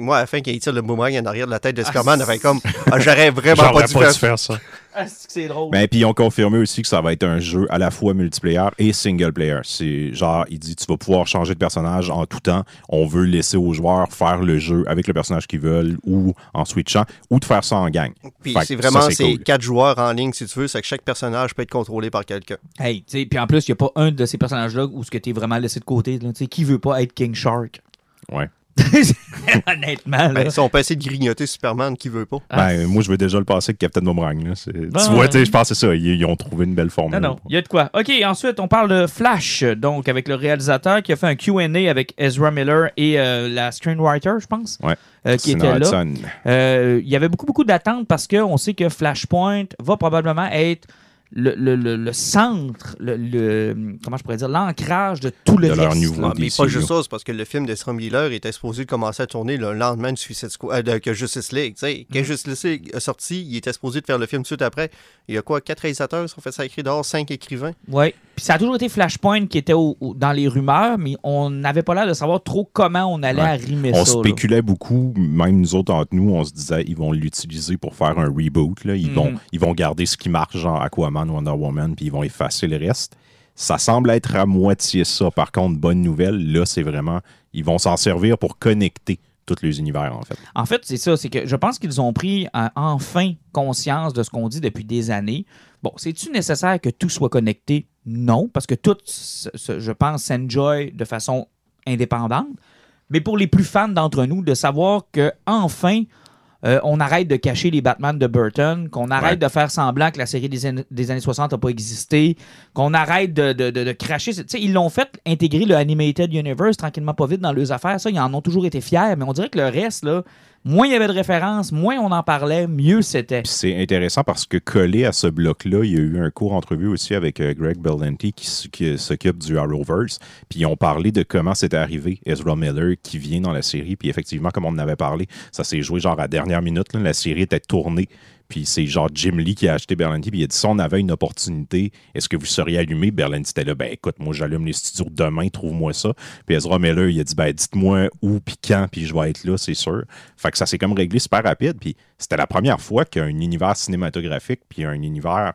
moi, à la fin, qu'il tire le boomerang en arrière de la tête de Superman, comme, j'aurais vraiment pas dû faire ça. C'est drôle. Ben, puis ils ont confirmé aussi que ça va être un jeu à la fois multiplayer et single player. C'est genre, il dit, tu vas pouvoir changer de personnage en tout temps. On veut laisser aux joueurs faire le jeu avec le personnage qu'ils veulent ou en switchant ou de faire ça en gang. Puis c'est vraiment cool. 4 joueurs en ligne si tu veux, c'est que chaque personnage peut être contrôlé par quelqu'un. Hey, tu sais, puis en plus, il n'y a pas un de ces personnages-là où ce que tu es vraiment laissé de côté. Tu sais, qui veut pas être King Shark? Ouais. Honnêtement, là. Ben, si on peut essayer de grignoter Superman, qui veut pas? Ben, moi, je veux déjà le passer avec Captain Boomerang. Là. Tu vois, je pense que c'est ça. Ils ont trouvé une belle formule. Non, il y a de quoi. OK, ensuite, on parle de Flash, donc avec le réalisateur qui a fait un Q&A avec Ezra Miller et la screenwriter, je pense, qui était là. Il y avait beaucoup d'attentes parce qu'on sait que Flashpoint va probablement être... Le centre, comment je pourrais dire, l'ancrage de tout le reste. Mais pas juste ça, c'est parce que le film d'Ezra Miller était supposé commencer à tourner le lendemain de Justice League. Quand Justice League est sorti, il était supposé de faire le film tout de suite après. Il y a quoi, 4 réalisateurs qui ont fait ça écrit dehors, 5 écrivains. Oui, puis ça a toujours été Flashpoint qui était dans les rumeurs, mais on n'avait pas l'air de savoir trop comment on allait arrimer ça. On spéculait beaucoup, même nous autres entre nous, on se disait ils vont l'utiliser pour faire un reboot. Là. Ils vont garder ce qui marche, genre Aquaman, Wonder Woman, puis ils vont effacer le reste. Ça semble être à moitié ça. Par contre, bonne nouvelle, là, c'est vraiment... Ils vont s'en servir pour connecter tous les univers, en fait. En fait, c'est ça. C'est que je pense qu'ils ont pris enfin conscience de ce qu'on dit depuis des années. Bon, c'est-tu nécessaire que tout soit connecté? Non, parce que tout, je pense, s'enjoy de façon indépendante. Mais pour les plus fans d'entre nous, de savoir qu'enfin... on arrête de cacher les Batman de Burton, qu'on arrête de faire semblant que la série des années 60 n'a pas existé, qu'on arrête de cracher. T'sais, ils l'ont fait intégrer le Animated Universe tranquillement pas vite dans leurs affaires. Ça, ils en ont toujours été fiers, mais on dirait que le reste, là, moins il y avait de références, moins on en parlait, mieux c'était. Puis c'est intéressant parce que collé à ce bloc-là, il y a eu un court entrevue aussi avec Greg Berlanti qui s'occupe du Arrowverse. Puis ils ont parlé de comment c'était arrivé, Ezra Miller qui vient dans la série. Puis effectivement, comme on en avait parlé, ça s'est joué genre à la dernière minute. Là, la série était tournée. Puis c'est genre Jim Lee qui a acheté Berlanti. Puis il a dit, si on avait une opportunité, est-ce que vous seriez allumé? Berlanti était là, ben écoute, moi j'allume les studios demain, trouve-moi ça. Puis Ezra Miller, il a dit, ben dites-moi où, puis quand, puis je vais être là, c'est sûr. Fait que ça s'est comme réglé super rapide. Puis c'était la première fois qu'un univers cinématographique, puis un univers...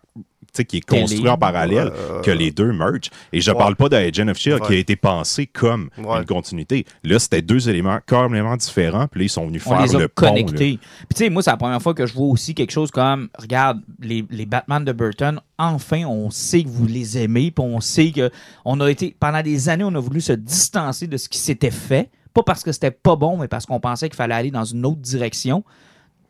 qui est construit en parallèle, que les deux mergent. Et je parle pas d'Agent of S.H.I.E.L.D. qui a été pensé comme une continuité. Là, c'était deux éléments complètement différents, puis là, ils sont venus faire le pont. On les a connectés. Puis tu sais, moi, c'est la première fois que je vois aussi quelque chose comme, regarde, les Batman de Burton, enfin, on sait que vous les aimez, puis on sait que on a été, pendant des années, on a voulu se distancer de ce qui s'était fait, pas parce que c'était pas bon, mais parce qu'on pensait qu'il fallait aller dans une autre direction.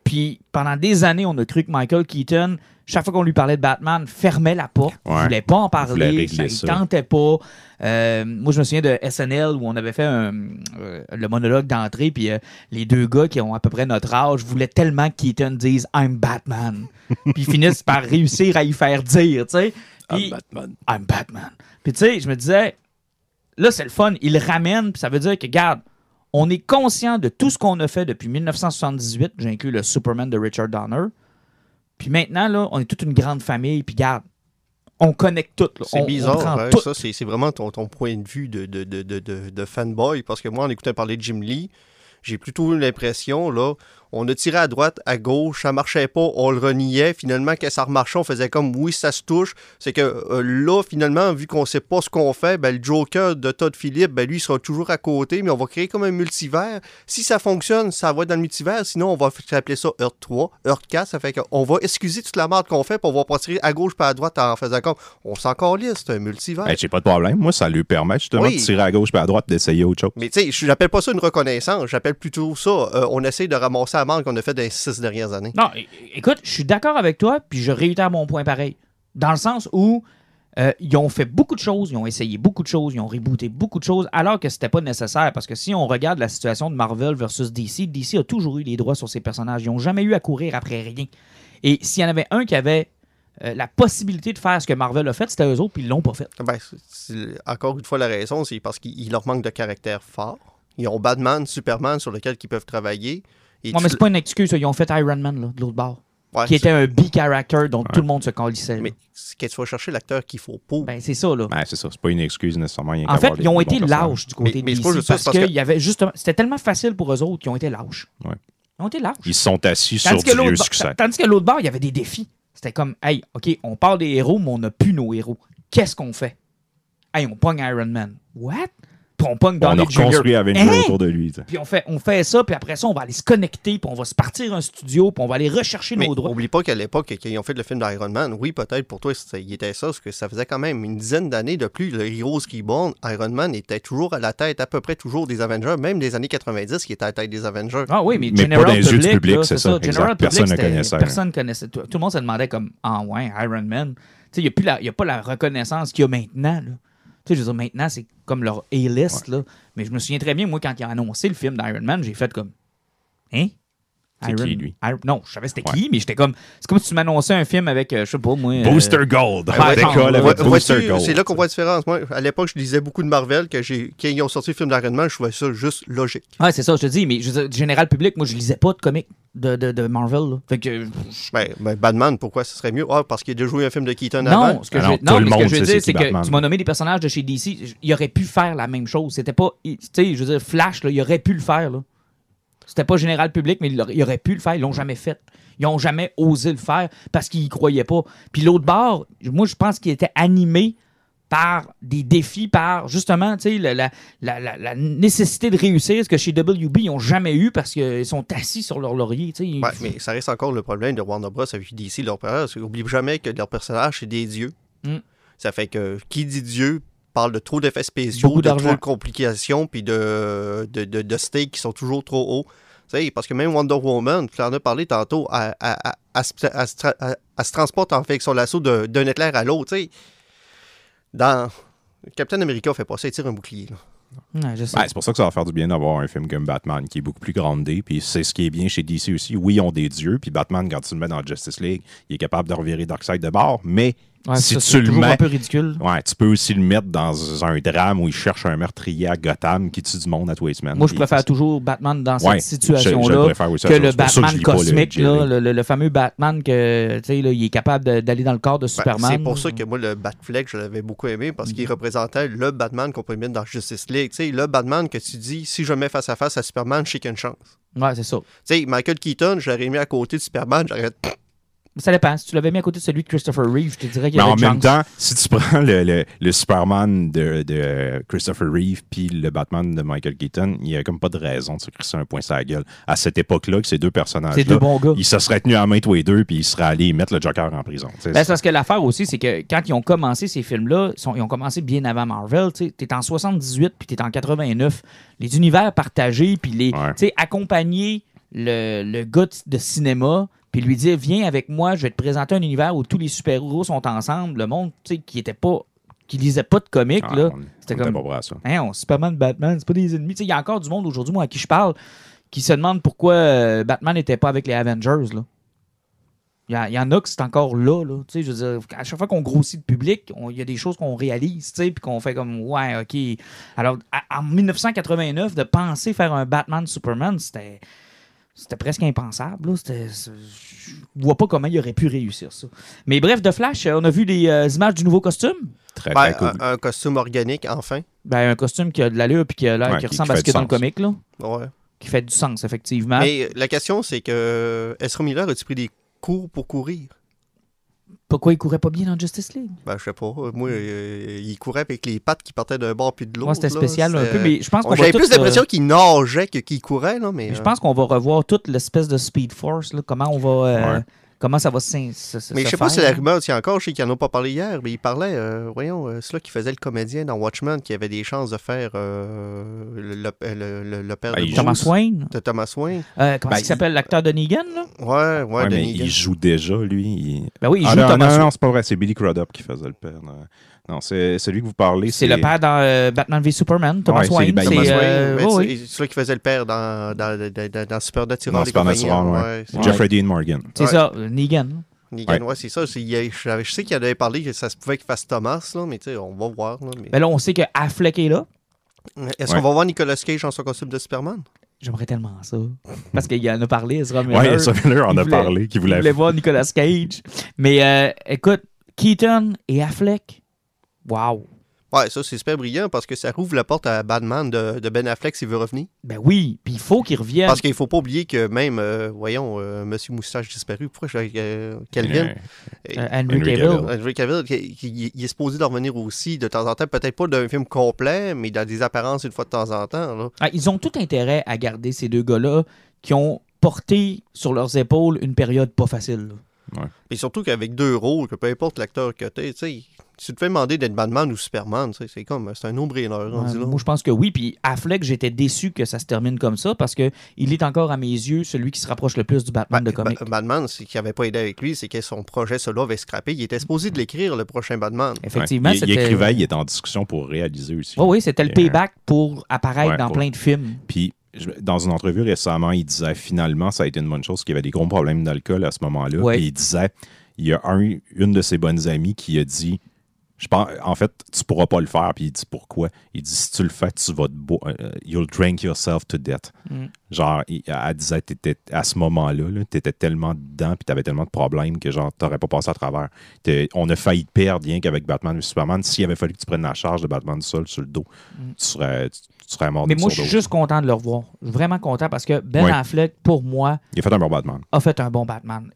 Puis pendant des années, on a cru que Michael Keaton, chaque fois qu'on lui parlait de Batman, fermait la porte, ne voulait pas en parler, ça ne tentait pas. Moi, je me souviens de SNL où on avait fait le monologue d'entrée, puis les deux gars qui ont à peu près notre âge voulaient tellement que Keaton dise « I'm Batman ». Puis ils finissent par réussir à y faire dire, tu sais. « I'm Batman ».« I'm Batman ». Puis tu sais, je me disais, là, c'est le fun, il le ramène, puis ça veut dire que, regarde, on est conscient de tout ce qu'on a fait depuis 1978, j'inclus le Superman de Richard Donner. Puis maintenant, là, on est toute une grande famille, puis garde, on connecte tout. Là. C'est bizarre, hein, tout. Ça, c'est vraiment ton point de vue de fanboy, parce que moi, en écoutant parler de Jim Lee, j'ai plutôt eu l'impression, là, on a tiré à droite, à gauche, ça marchait pas, on le reniait. Finalement, quand ça remarchait, on faisait comme « oui, ça se touche ». C'est que là, finalement, vu qu'on sait pas ce qu'on fait, ben, le Joker de Todd Phillips, ben, lui, il sera toujours à côté, mais on va créer comme un multivers. Si ça fonctionne, ça va être dans le multivers, sinon on va appeler ça Earth 3, Earth 4, ça fait qu'on va excuser toute la merde qu'on fait, puis on va pas tirer à gauche puis à droite en faisant comme « on s'en calisse, c'est un multivers ». J'ai pas de problème, moi, ça lui permet justement de tirer à gauche puis à droite d'essayer autre chose. Mais tu sais, j'appelle pas ça une reconnaissance, j'appelle plutôt ça, on essaie de ramasser qu'on a fait dans les 6 dernières années. Non, écoute, je suis d'accord avec toi, puis je réitère mon point pareil. Dans le sens où ils ont fait beaucoup de choses, ils ont essayé beaucoup de choses, ils ont rebooté beaucoup de choses, alors que c'était pas nécessaire, parce que si on regarde la situation de Marvel versus DC, DC a toujours eu les droits sur ses personnages. Ils n'ont jamais eu à courir après rien. Et s'il y en avait un qui avait la possibilité de faire ce que Marvel a fait, c'était eux autres, puis ils l'ont pas fait. Ben, c'est encore une fois la raison, c'est parce qu'il leur manque de caractère fort. Ils ont Batman, Superman sur lequel ils peuvent travailler. Non, mais c'est pas une excuse. Ils ont fait Iron Man, là, de l'autre bord. Ouais, qui était un B-character dont tout le monde se calissait. Mais quand tu vas chercher l'acteur qu'il faut pour... Ben, c'est ça, là. Ben, c'est ça. C'est pas une excuse, nécessairement. En fait, ils ont été lâches du côté de DC parce que y avait justement... C'était tellement facile pour eux autres qu'ils ont été lâches. Ouais. Ils ont été lâches. Ils sont assis sur du vieux succès. Tandis que l'autre bord, il y avait des défis. C'était comme, hey, OK, on parle des héros, mais on n'a plus nos héros. Qu'est-ce qu'on fait? Hey, on pogne Iron Man. What? Puis on pogne dans les juniors. On a reconstruit Avenger autour de lui. Puis on fait ça, puis après ça, on va aller se connecter, puis on va se partir un studio, puis on va aller rechercher nos droits. N'oublie pas qu'à l'époque, quand ils ont fait le film d'Iron Man, oui, peut-être pour toi, il était ça, parce que ça faisait quand même une dizaine d'années de plus, le Heroes Reborn, Iron Man était toujours à la tête, à peu près toujours des Avengers, même des années 90, qui était à la tête des Avengers. Ah oui, mais pas dans les yeux du public, là, c'est ça. General Public, personne ne connaissait. Personne connaissait. Tout le monde se demandait comme, ah ouais, Iron Man. Tu sais, il n'y a pas la reconnaissance qu'il y a maintenant, là. Tu sais, je veux dire, maintenant, c'est comme leur A-list, là. Mais je me souviens très bien, moi, quand ils ont annoncé le film d'Iron Man, j'ai fait comme... Hein? C'est qui, lui? Non, je savais c'était qui, mais j'étais comme... C'est comme si tu m'annonçais un film avec, je sais pas, moi... Booster Gold! Booster Gold. C'est là qu'on voit la différence. Moi, à l'époque, je lisais beaucoup de Marvel. Quand ils ont sorti le film d'Iron Man, je trouvais ça juste logique. Ouais, c'est ça, je te dis. Mais général public, moi, je lisais pas de comics de Marvel, là. Fait que... Ben, Batman, pourquoi ce serait mieux? Ah, parce qu'il a déjà joué un film de Keaton avant? Non, ce que je veux dire, c'est que tu m'as nommé des personnages de chez DC, il aurait pu faire la même chose. C'était pas... Tu sais, je veux dire, Flash, là, il aurait pu le faire, là. C'était pas général public, mais il aurait pu le faire. Ils l'ont jamais fait. Ils n'ont jamais osé le faire parce qu'ils y croyaient pas. Puis l'autre bord, moi, je pense qu'il était animé par des défis, par justement, tu sais, la nécessité de réussir, ce que chez WB, ils n'ont jamais eu parce qu'ils sont assis sur leur laurier. Ouais, mais ça reste encore le problème de Warner Bros. Avec DC, leur personnage. N'oublie jamais que leur personnage, c'est des dieux. Ça fait que qui dit dieu parle de trop d'effets spéciaux, beaucoup d'argent, trop de complications, puis de stakes qui sont toujours trop hauts. Parce que même Wonder Woman, tu en as parlé tantôt, elle se transporte en fait avec son lasso d'un éclair à l'autre. T'sais. Dans Captain America, on fait pas ça, il tire un bouclier. Là. Ouais, c'est pour ça que ça va faire du bien d'avoir un film comme Batman qui est beaucoup plus grandé, puis c'est ce qui est bien chez DC aussi. Oui, ils ont des dieux, puis Batman, quand tu le mets dans Justice League, il est capable de revirer Darkseid de bord, mais ouais, si ça, tu le mets, un peu ridicule. Ouais, tu peux aussi le mettre dans un drame où il cherche un meurtrier à Gotham qui tue du monde à tous les semaines. Moi, je préfère toujours Batman dans cette situation-là que le Batman cosmique, le fameux Batman que tu sais, il est capable d'aller dans le corps de Superman. C'est pour ça que moi, le Batfleck, je l'avais beaucoup aimé parce qu'il représentait le Batman qu'on peut mettre dans Justice League. T'sais, le Batman que tu dis, si je mets face à face à Superman, je sais qu'il y a une chance. Ouais, c'est ça. T'sais, Michael Keaton, je l'aurais mis à côté de Superman, j'aurais... Ça dépend. Si tu l'avais mis à côté de celui de Christopher Reeve, je te dirais qu'il y avait une chance. Mais en même temps, si tu prends le Superman de Christopher Reeve puis le Batman de Michael Keaton, il n'y a comme pas de raison de se crisser un point sur la gueule. À cette époque-là, que ces deux personnages-là, ces deux bons gars, ils se seraient tenus à main tous les deux puis ils seraient allés mettre le Joker en prison. Ben, c'est parce que l'affaire aussi, c'est que quand ils ont commencé ces films-là, ils ont commencé bien avant Marvel. Tu es en 78 puis tu es en 89. Les univers partagés puis les accompagnés le gars de cinéma, puis lui dire « Viens avec moi, je vais te présenter un univers où tous les super-héros sont ensemble. » Le monde, tu sais, qui était pas... qui lisait pas de comics, là. C'était comme... Hein, Superman, Batman, c'est pas des ennemis. Tu sais, il y a encore du monde aujourd'hui, moi, à qui je parle, qui se demande pourquoi Batman n'était pas avec les Avengers, là. Il y en a que c'est encore là, là. Tu sais, je veux dire, à chaque fois qu'on grossit le public, il y a des choses qu'on réalise, tu sais, puis qu'on fait comme, ouais, OK. Alors, en 1989, de penser faire un Batman-Superman, c'était presque impensable, là. Je vois pas comment il aurait pu réussir ça. Mais bref, de Flash, on a vu des images du nouveau costume. Très cool. Un costume organique, enfin. Ben, un costume qui a de l'allure puis qui ressemble à ce qu'il y a dans le comic, là. Ouais. Qui fait du sens, effectivement. Mais la question, c'est que Ezra Miller a-tu pris des cours pour courir? Pourquoi il courait pas bien dans Justice League? Ben, je sais pas. Moi, il courait avec les pattes qui partaient d'un bord puis de l'autre. Moi, c'était spécial là, un peu, mais je pense qu'on... J'avais plus l'impression qu'il nageait que qu'il courait, là, mais... Je pense qu'on va revoir toute l'espèce de Speed Force, là, comment on va... Comment ça va se Mais je sais pas si la rumeur tient encore. Je sais qu'il n'en a pas parlé hier, mais il parlait, c'est là qu'il faisait le comédien dans Watchmen, qui avait des chances de faire le père de Thomas Wayne. De Thomas Wayne. Comment il s'appelle, l'acteur de Negan, là? Ouais, de mais Negan. Il joue déjà, lui. Ben oui, il joue Thomas Wayne. Non, c'est pas vrai. C'est Billy Crudup qui faisait le père. Non, c'est celui que vous parlez. C'est le père dans Batman v Superman, Thomas Wayne. C'est celui qui faisait le père dans Supernatural. Jeffrey Dean Morgan. C'est ça. Negan, ouais, c'est ça. Je sais qu'il avait parlé que ça se pouvait qu'il fasse Thomas, là, mais tu sais, on va voir. Là, mais là, on sait que Affleck est là. Est-ce qu'on va voir Nicolas Cage en son costume de Superman? J'aimerais tellement ça. Parce qu'il en a parlé, Ezra Miller. Oui, Ezra Miller en a parlé. Il voulait voir Nicolas Cage. Mais écoute, Keaton et Affleck, wow. Ouais, ça, c'est super brillant parce que ça rouvre la porte à Batman de Ben Affleck s'il veut revenir. Ben oui, puis il faut qu'il revienne. Parce qu'il ne faut pas oublier que même, Monsieur Moustache disparu, Calvin. Henry Cavill, il est supposé de revenir aussi de temps en temps, peut-être pas d'un film complet, mais dans des apparences une fois de temps en temps. Là. Ah, ils ont tout intérêt à garder ces deux gars-là qui ont porté sur leurs épaules une période pas facile. Ouais. Et surtout qu'avec deux rôles, que peu importe l'acteur que tu sais... Si tu te fais demander d'être Batman ou Superman, c'est un no-brainer. Moi, je pense que oui. Puis Affleck, j'étais déçu que ça se termine comme ça parce qu'il est encore, à mes yeux, celui qui se rapproche le plus du Batman de comics. Batman, ce qui n'avait pas aidé avec lui, c'est que son projet solo avait scrappé. Il était supposé de l'écrire, le prochain Batman. Effectivement. Ouais. Il écrivait, il était en discussion pour réaliser aussi. Oh, oui, c'était le payback pour apparaître dans plein de films. Puis, dans une entrevue récemment, il disait finalement, ça a été une bonne chose, qu'il y avait des gros problèmes d'alcool à ce moment-là. Ouais. Puis il disait, il y a une de ses bonnes amies qui a dit... Je pense, en fait, tu pourras pas le faire. Puis il dit pourquoi. Il dit si tu le fais, tu vas te you'll drink yourself to death. Mm. Genre, elle disait à ce moment-là, tu étais tellement dedans, puis tu avais tellement de problèmes que genre t'aurais pas passé à travers. On a failli te perdre rien qu'avec Batman et Superman. S'il avait fallu que tu prennes la charge de Batman seul sur le dos, tu serais mort. Mais moi, je suis juste content de le revoir. Je suis vraiment content parce que Ben Affleck, pour moi, il a fait un bon Batman.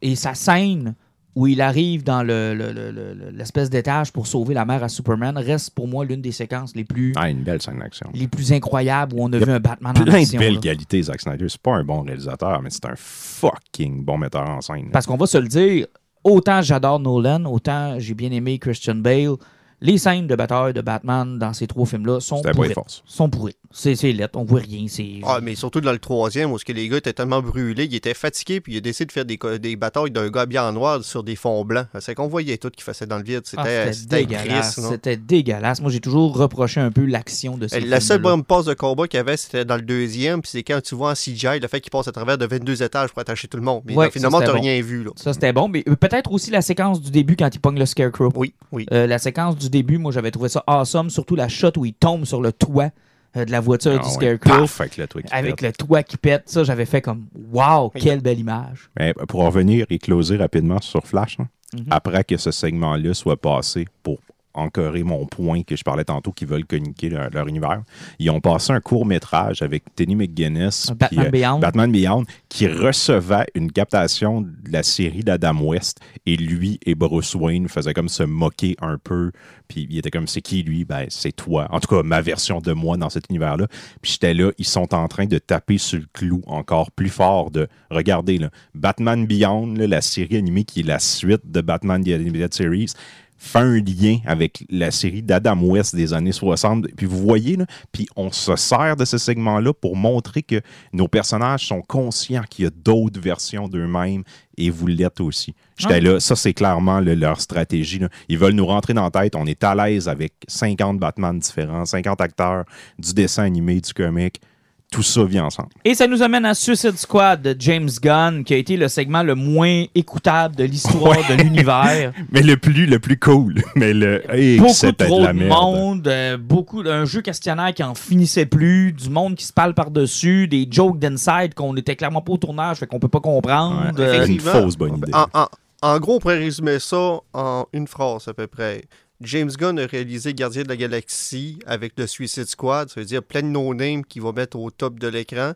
Et sa scène où il arrive dans l'espèce d'étage pour sauver la mère à Superman, reste pour moi l'une des séquences les plus... Ah, une belle scène d'action. Les plus incroyables où on a vu un Batman en action. Plein de belles qualités, Zack Snyder. C'est pas un bon réalisateur, mais c'est un fucking bon metteur en scène. Parce qu'on va se le dire, autant j'adore Nolan, autant j'ai bien aimé Christian Bale, les scènes de bataille de Batman dans ces trois films-là sont pourries. C'est lettre, on voit rien. Mais surtout dans le troisième, où les gars étaient tellement brûlés, ils étaient fatigués, puis ils ont décidé de faire des batailles d'un gars bien en noir sur des fonds blancs. C'est qu'on voyait tout qu'ils faisaient dans le vide. C'était dégueulasse. C'était dégueulasse. Moi, j'ai toujours reproché un peu l'action de ces films-là. La seule bonne passe de combat qu'il y avait, c'était dans le deuxième, puis c'est quand tu vois en CGI, le fait qu'il passe à travers de 22 étages pour attacher tout le monde. Mais finalement, t'as rien vu. Là. Ça, c'était bon. Mais peut-être aussi la séquence du début quand il pogne le Scarecrow. Oui. La séquence du début, moi, j'avais trouvé ça awesome, surtout la shot où il tombe sur le toit de la voiture du Scarecrow. Avec le toit qui pète. Ça, j'avais fait comme « Wow, quelle belle image! » Pour revenir et closer rapidement sur Flash, après que ce segment-là soit passé pour encorer mon point que je parlais tantôt, qui veulent communiquer leur univers, ils ont passé un court-métrage avec Tenney McGuinness, Batman Beyond, qui recevait une captation de la série d'Adam West, et lui et Bruce Wayne faisaient comme se moquer un peu, puis il était comme « C'est qui lui? » Ben, c'est toi. En tout cas, ma version de moi dans cet univers-là. Puis j'étais là, ils sont en train de taper sur le clou encore plus fort de... Regardez, là, Batman Beyond, là, la série animée qui est la suite de Batman The Animated Series, fait un lien avec la série d'Adam West des années 60. Puis vous voyez, là, puis on se sert de ce segment-là pour montrer que nos personnages sont conscients qu'il y a d'autres versions d'eux-mêmes et vous l'êtes aussi. J'étais là, ça c'est clairement le, leur stratégie. Là. Ils veulent nous rentrer dans la tête. On est à l'aise avec 50 Batman différents, 50 acteurs, du dessin animé, du comic. Tout ça vient ensemble. Et ça nous amène à Suicide Squad de James Gunn, qui a été le segment le moins écoutable de l'histoire de l'univers. Mais le plus cool. Mais le, hey, beaucoup trop de monde, beaucoup d'un jeu questionnaire qui en finissait plus, du monde qui se parle par-dessus, des jokes d'inside qu'on n'était clairement pas au tournage, fait qu'on peut pas comprendre. Ouais, une fausse bonne idée. En gros, on pourrait résumer ça en une phrase à peu près. James Gunn a réalisé Gardien de la Galaxie avec le Suicide Squad, ça veut dire plein de no-names qu'il va mettre au top de l'écran.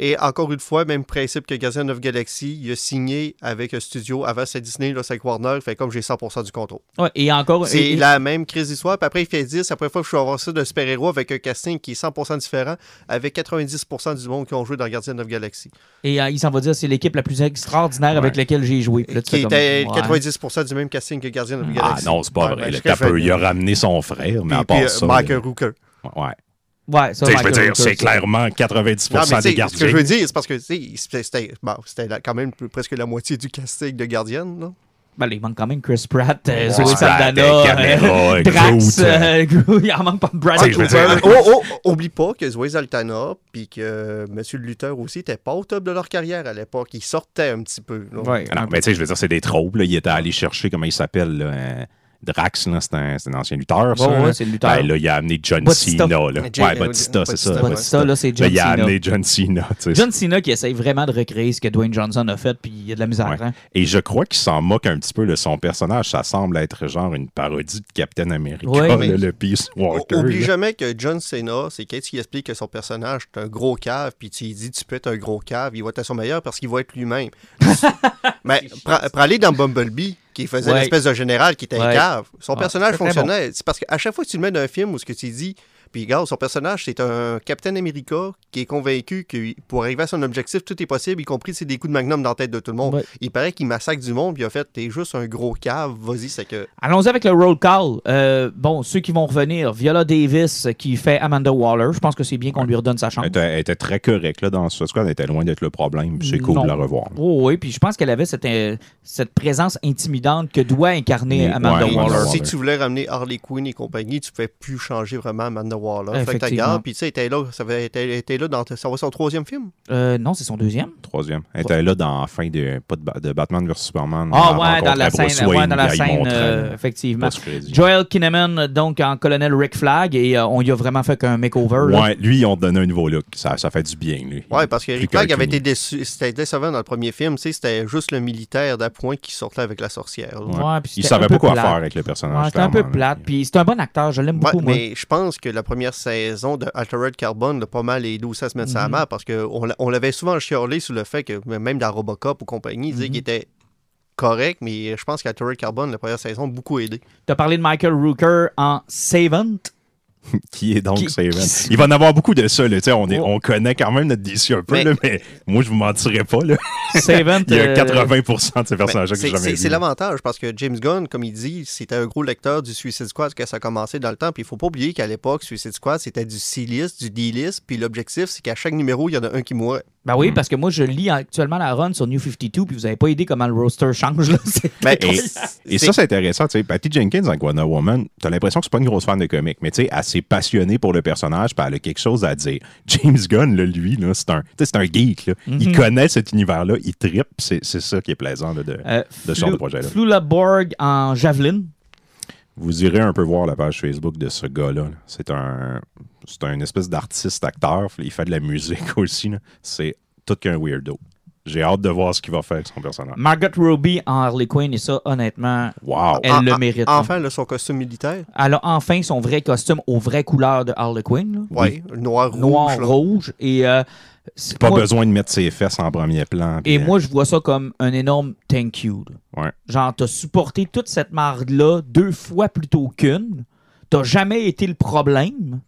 Et encore une fois, même principe que Gardien de la Galaxie, il a signé avec un studio avant sa Disney, là, c'est Warner, il fait comme j'ai 100% du contrôle. Ouais, et encore, c'est la même crise d'histoire. Puis après, il fait dire, c'est la première fois que je suis avancé de super-héros avec un casting qui est 100% différent, avec 90% du monde qui ont joué dans Gardien de la Galaxie. Et il s'en va dire, c'est l'équipe la plus extraordinaire avec laquelle j'ai joué. Là, qui était 90% du même casting que Gardien de la Galaxie. Ah non, c'est pas vrai. Le tapeur, il a ramené son frère, mais à part ça... Michael Rooker. Ouais. Ouais, ça, je veux dire, c'est clairement 90% des gardiens. Ce que je veux dire, c'est parce que c'était quand même presque la moitié du casting de gardienne. Là. Ben, il manque quand même Chris Pratt, Zoe Saldana, Drax. Il en manque pas de Brad Cooper. Oublie pas que Zoe Saldana puis que M. Luther aussi n'étaient pas au top de leur carrière à l'époque. Ils sortaient un petit peu. Là. Ouais, non, mais tu sais, je veux dire, c'est des troubles. Ils étaient allés chercher, comment il s'appelle, là, Drax, là, c'est un ancien lutteur, ça. Ouais, c'est le lutteur. Ben, là, il a amené John Cena. Là. Ouais, Batista, c'est ça. Batista, là, c'est John Cena. Il a amené John Cena. John Cena qui essaye vraiment de recréer ce que Dwayne Johnson a fait, puis il y a de la misère. Ouais. Hein? Et je crois qu'il s'en moque un petit peu de son personnage. Ça semble être genre une parodie de Captain America, ouais, mais... le Peace Walker. Oublie jamais que John Cena, c'est quelqu'un qui explique que son personnage est un gros cave, puis tu lui dis, tu peux être un gros cave, il va être à son meilleur parce qu'il va être lui-même. Mais pour aller dans Bumblebee, qui faisait une espèce de général qui était un cave. Son personnage fonctionnait. Bon. C'est parce qu'à chaque fois que tu le mets dans un film où ce que tu dis, puis regarde, son personnage, c'est un Captain America qui est convaincu que pour arriver à son objectif, tout est possible, y compris c'est des coups de magnum dans la tête de tout le monde. Ouais. Il paraît qu'il massacre du monde, puis en fait, t'es juste un gros cave, vas-y, c'est que... Allons-y avec le roll call. Bon, ceux qui vont revenir, Viola Davis qui fait Amanda Waller, je pense que c'est bien qu'on lui redonne sa chance. Elle était très correcte, là, dans ce squad, elle était loin d'être le problème, c'est cool de la revoir. Oh, oui, puis je pense qu'elle avait cette présence intimidante que doit incarner Amanda Waller. Si tu voulais ramener Harley Quinn et compagnie, tu pouvais plus changer vraiment Amanda Waller. Voilà, fait que puis tu sais, elle était là dans son troisième film. Non, c'est son deuxième. Troisième. Elle était là dans la fin de Batman vs Superman. Ah ouais, dans la scène, effectivement. Joel Kinnaman, donc en colonel Rick Flag, et on lui a vraiment fait un makeover. Ouais, lui, on te donnait un nouveau look. Ça fait du bien, lui. Ouais, parce que Rick Flag avait été déçu. C'était décevant dans le premier film. C'était juste le militaire d'appoint qui sortait avec la sorcière. Ouais, il savait pas quoi faire avec le personnage. C'était un peu plate. Puis c'est un bon acteur, je l'aime beaucoup. Mais je pense que la première saison de Altered Carbon, là, pas mal les 12 semaines à la mer, parce qu'on l'avait souvent chialé sur le fait que même dans Robocop ou compagnie, il disait qu'il était correct, mais je pense qu'Altered Carbon, la première saison, a beaucoup aidé. Tu as parlé de Michael Rooker en Savant. Qui est donc Savant. Il va en avoir beaucoup de ça. Là. On connaît quand même notre DC un peu, mais moi, je vous mentirais pas. Là. Savant, il y a 80% de ces personnages que j'ai jamais vus. C'est l'avantage, parce que James Gunn, comme il dit, c'était un gros lecteur du Suicide Squad que ça a commencé dans le temps. Puis il faut pas oublier qu'à l'époque, Suicide Squad, c'était du C-list, du D-list. Puis l'objectif, c'est qu'à chaque numéro, il y en a un qui mourait. Ben oui, parce que moi, je lis actuellement la run sur New 52, puis vous n'avez pas idée comment le roster change. Là. Et ça, c'est intéressant. Patty Jenkins avec Wonder Woman, t'as l'impression que c'est pas une grosse fan de comics, mais elle s'est passionnée pour le personnage, puis elle a quelque chose à dire. James Gunn, là, lui, là, c'est un geek. Là. Il connaît cet univers-là, il trippe, c'est ça qui est plaisant là, de ce genre de projet-là. Flula Borg en Javelin. Vous irez un peu voir la page Facebook de ce gars-là. C'est un espèce d'artiste-acteur. Il fait de la musique aussi. Là. C'est tout qu'un weirdo. J'ai hâte de voir ce qu'il va faire avec son personnage. Margot Robbie en Harley Quinn, et ça, honnêtement, elle le mérite. Enfin, là, son costume militaire. Elle a enfin son vrai costume aux vraies couleurs de Harley Quinn. Oui, noir-rouge. Noir-rouge. Et... Pas besoin de mettre ses fesses en premier plan. Et moi, je vois ça comme un énorme thank you. Ouais. Genre, t'as supporté toute cette marde-là 2 fois plutôt qu'une. T'as jamais été le problème.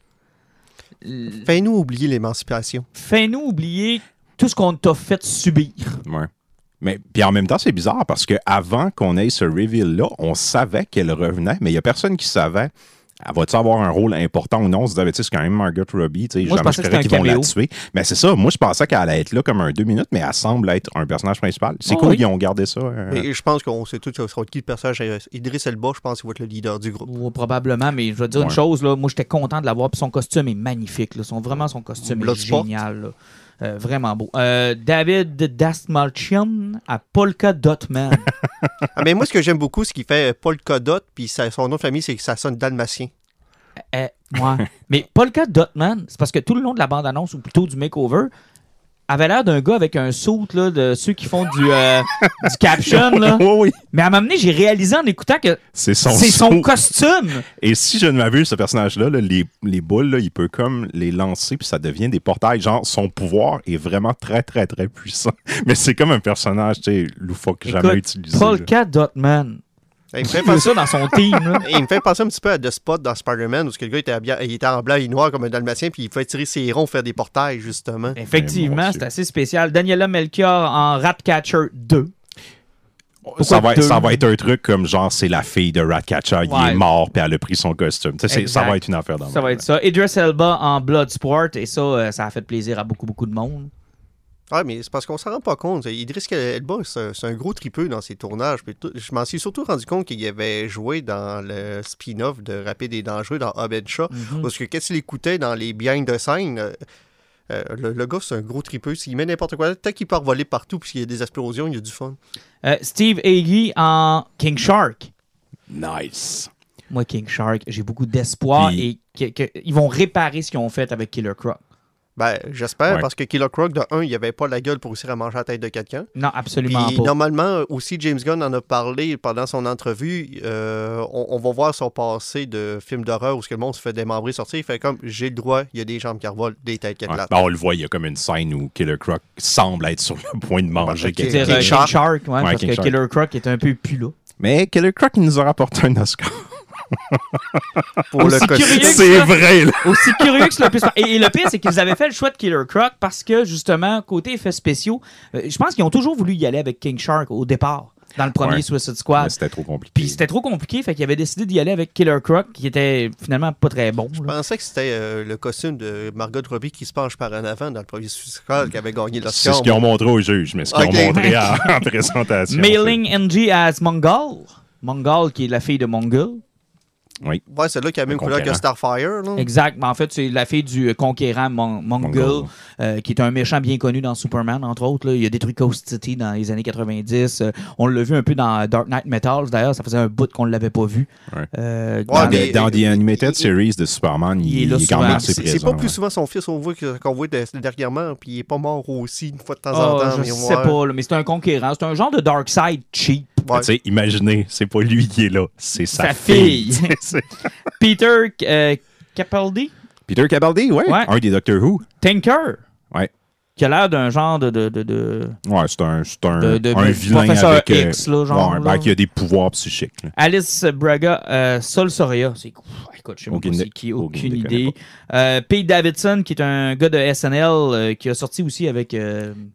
Fais-nous oublier l'émancipation. Fais-nous oublier tout ce qu'on t'a fait subir. Ouais. Mais puis en même temps, c'est bizarre parce que avant qu'on ait ce reveal-là, on savait qu'elle revenait, mais il n'y a personne qui savait. Elle va-tu avoir un rôle important ou non? On se disait, tu sais, c'est quand même Margot Robbie, tu sais, moi, je croyais qu'ils vont la tuer. Mais c'est ça, moi, je pensais qu'elle allait être là comme un 2 minutes, mais elle semble être un personnage principal. C'est cool, ils ont gardé ça. Et je pense qu'on sait tous qui le personnage. Idris Elba, je pense qu'il va être le leader du groupe. Oh, probablement, mais je vais te dire une chose, là, moi, j'étais content de l'avoir, puis son costume est magnifique, là. Vraiment, son costume est génial, là. Vraiment beau. David Dastmalchian à Polka Dot Man. Ah, mais moi, ce que j'aime beaucoup, c'est qu'il fait Polka Dot, puis son nom de famille, c'est que ça sonne dalmatien. Ouais. Mais Polka Dot Man, c'est parce que tout le long de la bande-annonce, ou plutôt du makeover, avait l'air d'un gars avec un suit là, de ceux qui font du caption. Là. Oui. Mais à un moment donné, j'ai réalisé en écoutant que c'est son costume. Et si je ne m'abuse, ce personnage-là, là, les boules, là, il peut comme les lancer puis ça devient des portails. Genre, son pouvoir est vraiment très, très, très puissant. Mais c'est comme un personnage loufoque que jamais utilisé. Polka Dot Man. Il me fait penser ça dans son team. Là. Il me fait penser un petit peu à The Spot dans Spider-Man où le gars il était en blanc et noir comme un dalmatien puis il fait tirer ses ronds faire des portails, justement. Effectivement, c'est assez spécial. Daniela Melchior en Ratcatcher 2. Ça va être un truc comme genre c'est la fille de Ratcatcher, il est mort puis elle a pris son costume. Ça va être une affaire dans le va être ça. Idris Elba en Bloodsport et ça a fait plaisir à beaucoup, beaucoup de monde. Ah, mais c'est parce qu'on s'en rend pas compte. Idris Elba, c'est un gros tripeux dans ses tournages. Je m'en suis surtout rendu compte qu'il avait joué dans le spin-off de Rapide et Dangereux dans Hobbs & Shaw. Parce que quand il écoutait dans les behind the scene, le gars, c'est un gros tripeux. S'il met n'importe quoi, tant qu'il part voler partout, puis s'il y a des explosions, il y a du fun. Steve Agee en King Shark. Nice. Moi, King Shark, j'ai beaucoup d'espoir et qu'ils vont réparer ce qu'ils ont fait avec Killer Croc. Ben, j'espère, parce que Killer Croc, de 1, il n'y avait pas la gueule pour réussir à manger la tête de quelqu'un. Non, absolument pas. Normalement, aussi, James Gunn en a parlé pendant son entrevue. On va voir son passé de film d'horreur où ce que le monde se fait démembrer sortir. Il fait comme, j'ai le droit, il y a des jambes qui revolent, des têtes qui éclatent. Ben, on le voit, il y a comme une scène où Killer Croc semble être sur le point de manger quelqu'un. C'est King Shark, parce que Killer Croc est un peu plus là. Mais Killer Croc, il nous a rapporté un Oscar. C'est vrai là. Aussi curieux que c'est le plus. Et le pire, c'est qu'ils avaient fait le choix de Killer Croc parce que justement, côté effets spéciaux, je pense qu'ils ont toujours voulu y aller avec King Shark au départ, dans le premier Suicide Squad. Mais c'était trop compliqué. Puis c'était trop compliqué, fait qu'ils avaient décidé d'y aller avec Killer Croc, qui était finalement pas très bon. Je pensais que c'était le costume de Margot Robbie qui se penche par en avant dans le premier Suicide Squad qui avait gagné l'Oscar. C'est ce qu'ils ont montré au juge, mais ce qu'ils ont montré en présentation. Mailing NG as Mongol. Mongol, qui est la fille de Mongol. Oui. Ouais, c'est là qui a la même couleur que Starfire. Là. Exact. Mais en fait, c'est la fille du conquérant Mongol, qui est un méchant bien connu dans Superman, entre autres. Là. Il a détruit Coast City dans les années 90. On l'a vu un peu dans Dark Knight Metals. D'ailleurs, ça faisait un bout qu'on ne l'avait pas vu. Dans The Animated Series de Superman, il est quand même assez présent. C'est pas plus souvent son fils qu'on voit dernièrement, puis il n'est pas mort aussi une fois de temps en temps. Je sais pas, là, mais c'est un conquérant. C'est un genre de Darkseid cheap. Ouais. Imaginez, c'est pas lui qui est là, c'est sa fille. Peter Capaldi. Peter Capaldi, ouais. Un des Doctor Who. Tinker. Ouais. Qui a l'air d'un genre de ouais, c'est un vilain avec X, là, genre, un bac qui a des pouvoirs psychiques. Là. Alice Braga, Sol Soria. C'est cool. Écoute, je sais pas c'est qui, aucune idée. Pete Davidson, qui est un gars de SNL, qui a sorti aussi avec...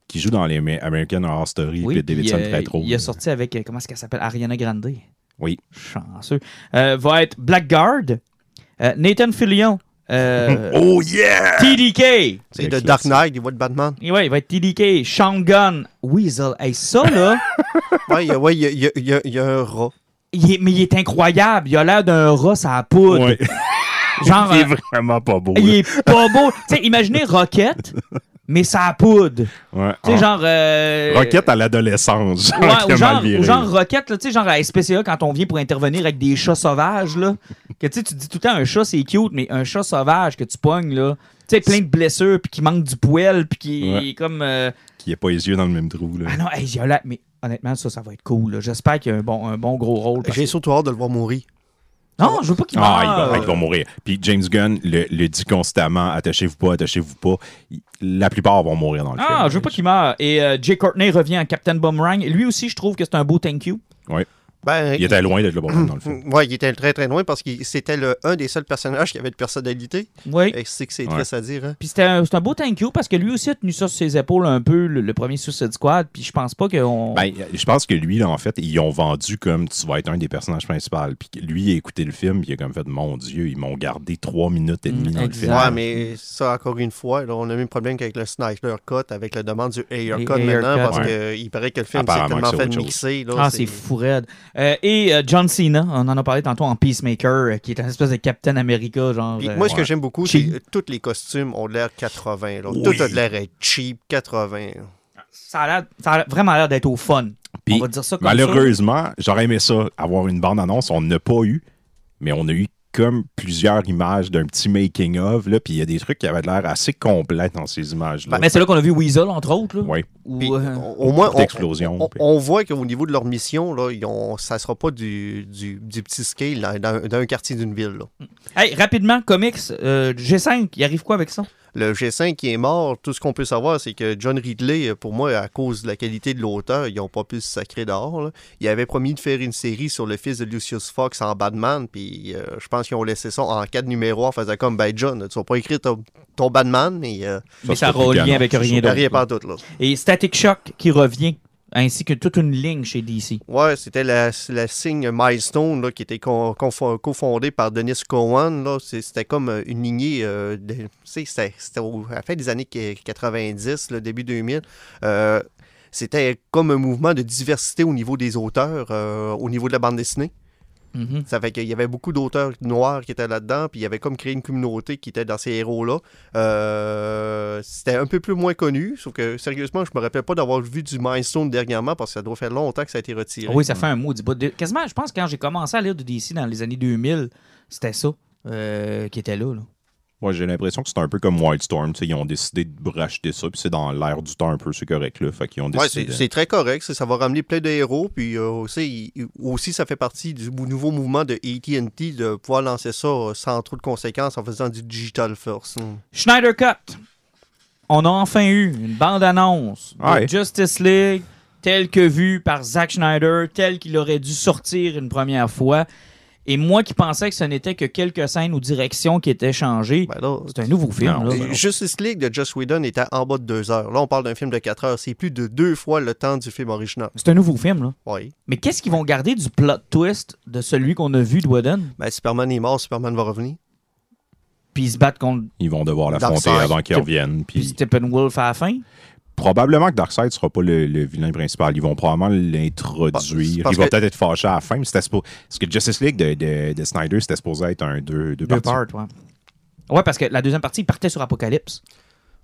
Qui joue dans les American Horror Story. Oui, Pete Davidson, très trop. Il a sorti avec, comment est-ce qu'elle s'appelle? Ariana Grande. Oui. Chanceux. Va être Blackguard. Nathan Fillion. Oh yeah! TDK! C'est de Dark Knight, il va être Batman. Et ouais, il va être TDK, Sean Gunn, Weasel. Hey, ça là! Ouais, il y a un rat. Mais il est incroyable, il a l'air d'un rat sur la poudre. Ouais. Genre, il est vraiment pas beau. Il est pas beau. Tu sais, imaginez Rocket, mais sa poudre. Ouais. Tu sais, genre. Rocket à l'adolescence. Ouais, ou genre Rocket, tu sais, genre à SPCA, quand on vient pour intervenir avec des chats sauvages, là. Que tu sais, tu dis tout le temps un chat, c'est cute, mais un chat sauvage que tu pognes, là. Tu sais, plein de blessures, puis qui manque du poil, puis qui est comme. Qui n'a pas les yeux dans le même trou, là. Ah non, hey, mais honnêtement, ça va être cool, là. J'espère qu'il y a un bon gros rôle. J'ai surtout hâte de le voir mourir. Non, je veux pas qu'il meure. Il va mourir. Puis James Gunn le dit constamment, attachez-vous pas. La plupart vont mourir dans le film. Je veux pas qu'il meure. Et Jay Courtney revient à Captain Boomerang. Lui aussi, je trouve que c'est un beau thank you. Oui. Ben, il était loin d'être le Batman dans le film. Oui, il était très, très loin parce que c'était un des seuls personnages qui avait de personnalité. Oui. C'est que c'est triste à dire. Hein. Puis c'est un beau thank you parce que lui aussi a tenu ça sur ses épaules un peu, le premier Suicide Squad. Puis je pense pas qu'on... Ben, je pense que lui, là, en fait, ils ont vendu comme tu vas être un des personnages principaux. Puis lui, il a écouté le film, puis il a comme fait, mon Dieu, ils m'ont gardé 3 minutes et demie dans le film. Ouais, mais ça, encore une fois, là, on a eu un problème avec le Snyder Cut, avec la demande du Ayer Cut maintenant, parce qu'il paraît que le film s'est tellement fait mixer. Là, c'est fou raide. Et John Cena, on en a parlé tantôt en Peacemaker, qui est une espèce de Captain America. Genre. Puis moi, ce que j'aime beaucoup, c'est que tous les costumes ont de l'air 80. Oui. Tout a de l'air cheap, 80. Ça a vraiment l'air d'être au fun. Puis, on va dire ça comme malheureusement, ça. J'aurais aimé ça, avoir une bande-annonce. On n'a pas eu, mais on a eu comme plusieurs images d'un petit making-of, puis il y a des trucs qui avaient l'air assez complets dans ces images-là. Mais c'est là qu'on a vu Weasel, entre autres. Là. Oui. Puis, au moins, on voit qu'au niveau de leur mission, là, ça ne sera pas du petit scale d'un quartier d'une ville. Là. Hey, rapidement, comics, G5, il arrive quoi avec ça? Le G5 qui est mort, tout ce qu'on peut savoir, c'est que John Ridley, pour moi, à cause de la qualité de l'auteur, ils n'ont pas pu se sacrer dehors. Là. Il avait promis de faire une série sur le fils de Lucius Fox en Batman, puis je pense qu'ils ont laissé ça en 4 numéros, en faisant comme by John. Tu n'as pas écrit ton Batman, mais ça aura lien avec rien d'autre. Rien par d'autre, là. Et Static Shock qui revient, ainsi que toute une ligne chez DC. Ouais, c'était la signe Milestone là, qui était cofondée par Dennis Cowan. Là. C'était comme une lignée, c'était à la fin des années 90, le début 2000. C'était comme un mouvement de diversité au niveau des auteurs, au niveau de la bande dessinée. Mm-hmm. Ça fait qu'il y avait beaucoup d'auteurs noirs qui étaient là-dedans, puis il y avait comme créé une communauté qui était dans ces héros-là. C'était un peu plus moins connu, sauf que sérieusement, je me rappelle pas d'avoir vu du Milestone dernièrement parce que ça doit faire longtemps que ça a été retiré. Oui, ça fait un mot du bout. Quasiment, je pense que quand j'ai commencé à lire du DC dans les années 2000, c'était ça qui était là. Ouais, j'ai l'impression que c'est un peu comme Wildstorm. Ils ont décidé de racheter ça, puis c'est dans l'air du temps un peu, c'est correct. Là. Fait qu'ils ont décidé c'est très correct. Ça va ramener plein de héros. Puis aussi, ça fait partie du nouveau mouvement de AT&T de pouvoir lancer ça sans trop de conséquences en faisant du digital first. Snyder Cut. On a enfin eu une bande-annonce de Justice League telle que vue par Zack Snyder, telle qu'il aurait dû sortir une première fois. Et moi qui pensais que ce n'était que quelques scènes ou directions qui étaient changées, c'est un nouveau film. Justice League de Joss Whedon était en bas de 2 heures. Là, on parle d'un film de 4 heures. C'est plus de 2 fois le temps du film original. C'est un nouveau film, là. Oui. Mais qu'est-ce qu'ils vont garder du plot twist de celui qu'on a vu de Whedon? Ben, Superman est mort, Superman va revenir. Puis ils se battent contre... Ils vont devoir l'affronter avant qu'ils reviennent. Puis Steppenwolf à la fin? Probablement que Darkseid ne sera pas le vilain principal. Ils vont probablement l'introduire. Il va peut-être être fâché à la fin. Mais parce que Justice League de Snyder, c'était supposé être un deux parties. Ouais, parce que la deuxième partie, il partait sur Apocalypse.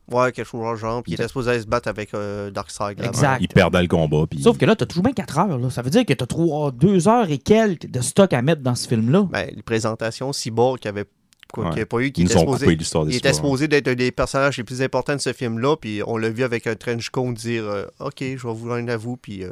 Ouais, quelque chose dans le genre. Puis il était supposé se battre avec Darkseid. Exact. Ouais, il perdait le combat. Puis... Sauf que là, t'as toujours bien 4 heures. Là. Ça veut dire que t'as 2 heures et quelques de stock à mettre dans ce film-là. Ben, les présentations Cyborg qui avait il était supposé d'être un des personnages les plus importants de ce film-là, puis on l'a vu avec un trench coat dire ok, je vais vous rendre à vous. Puis,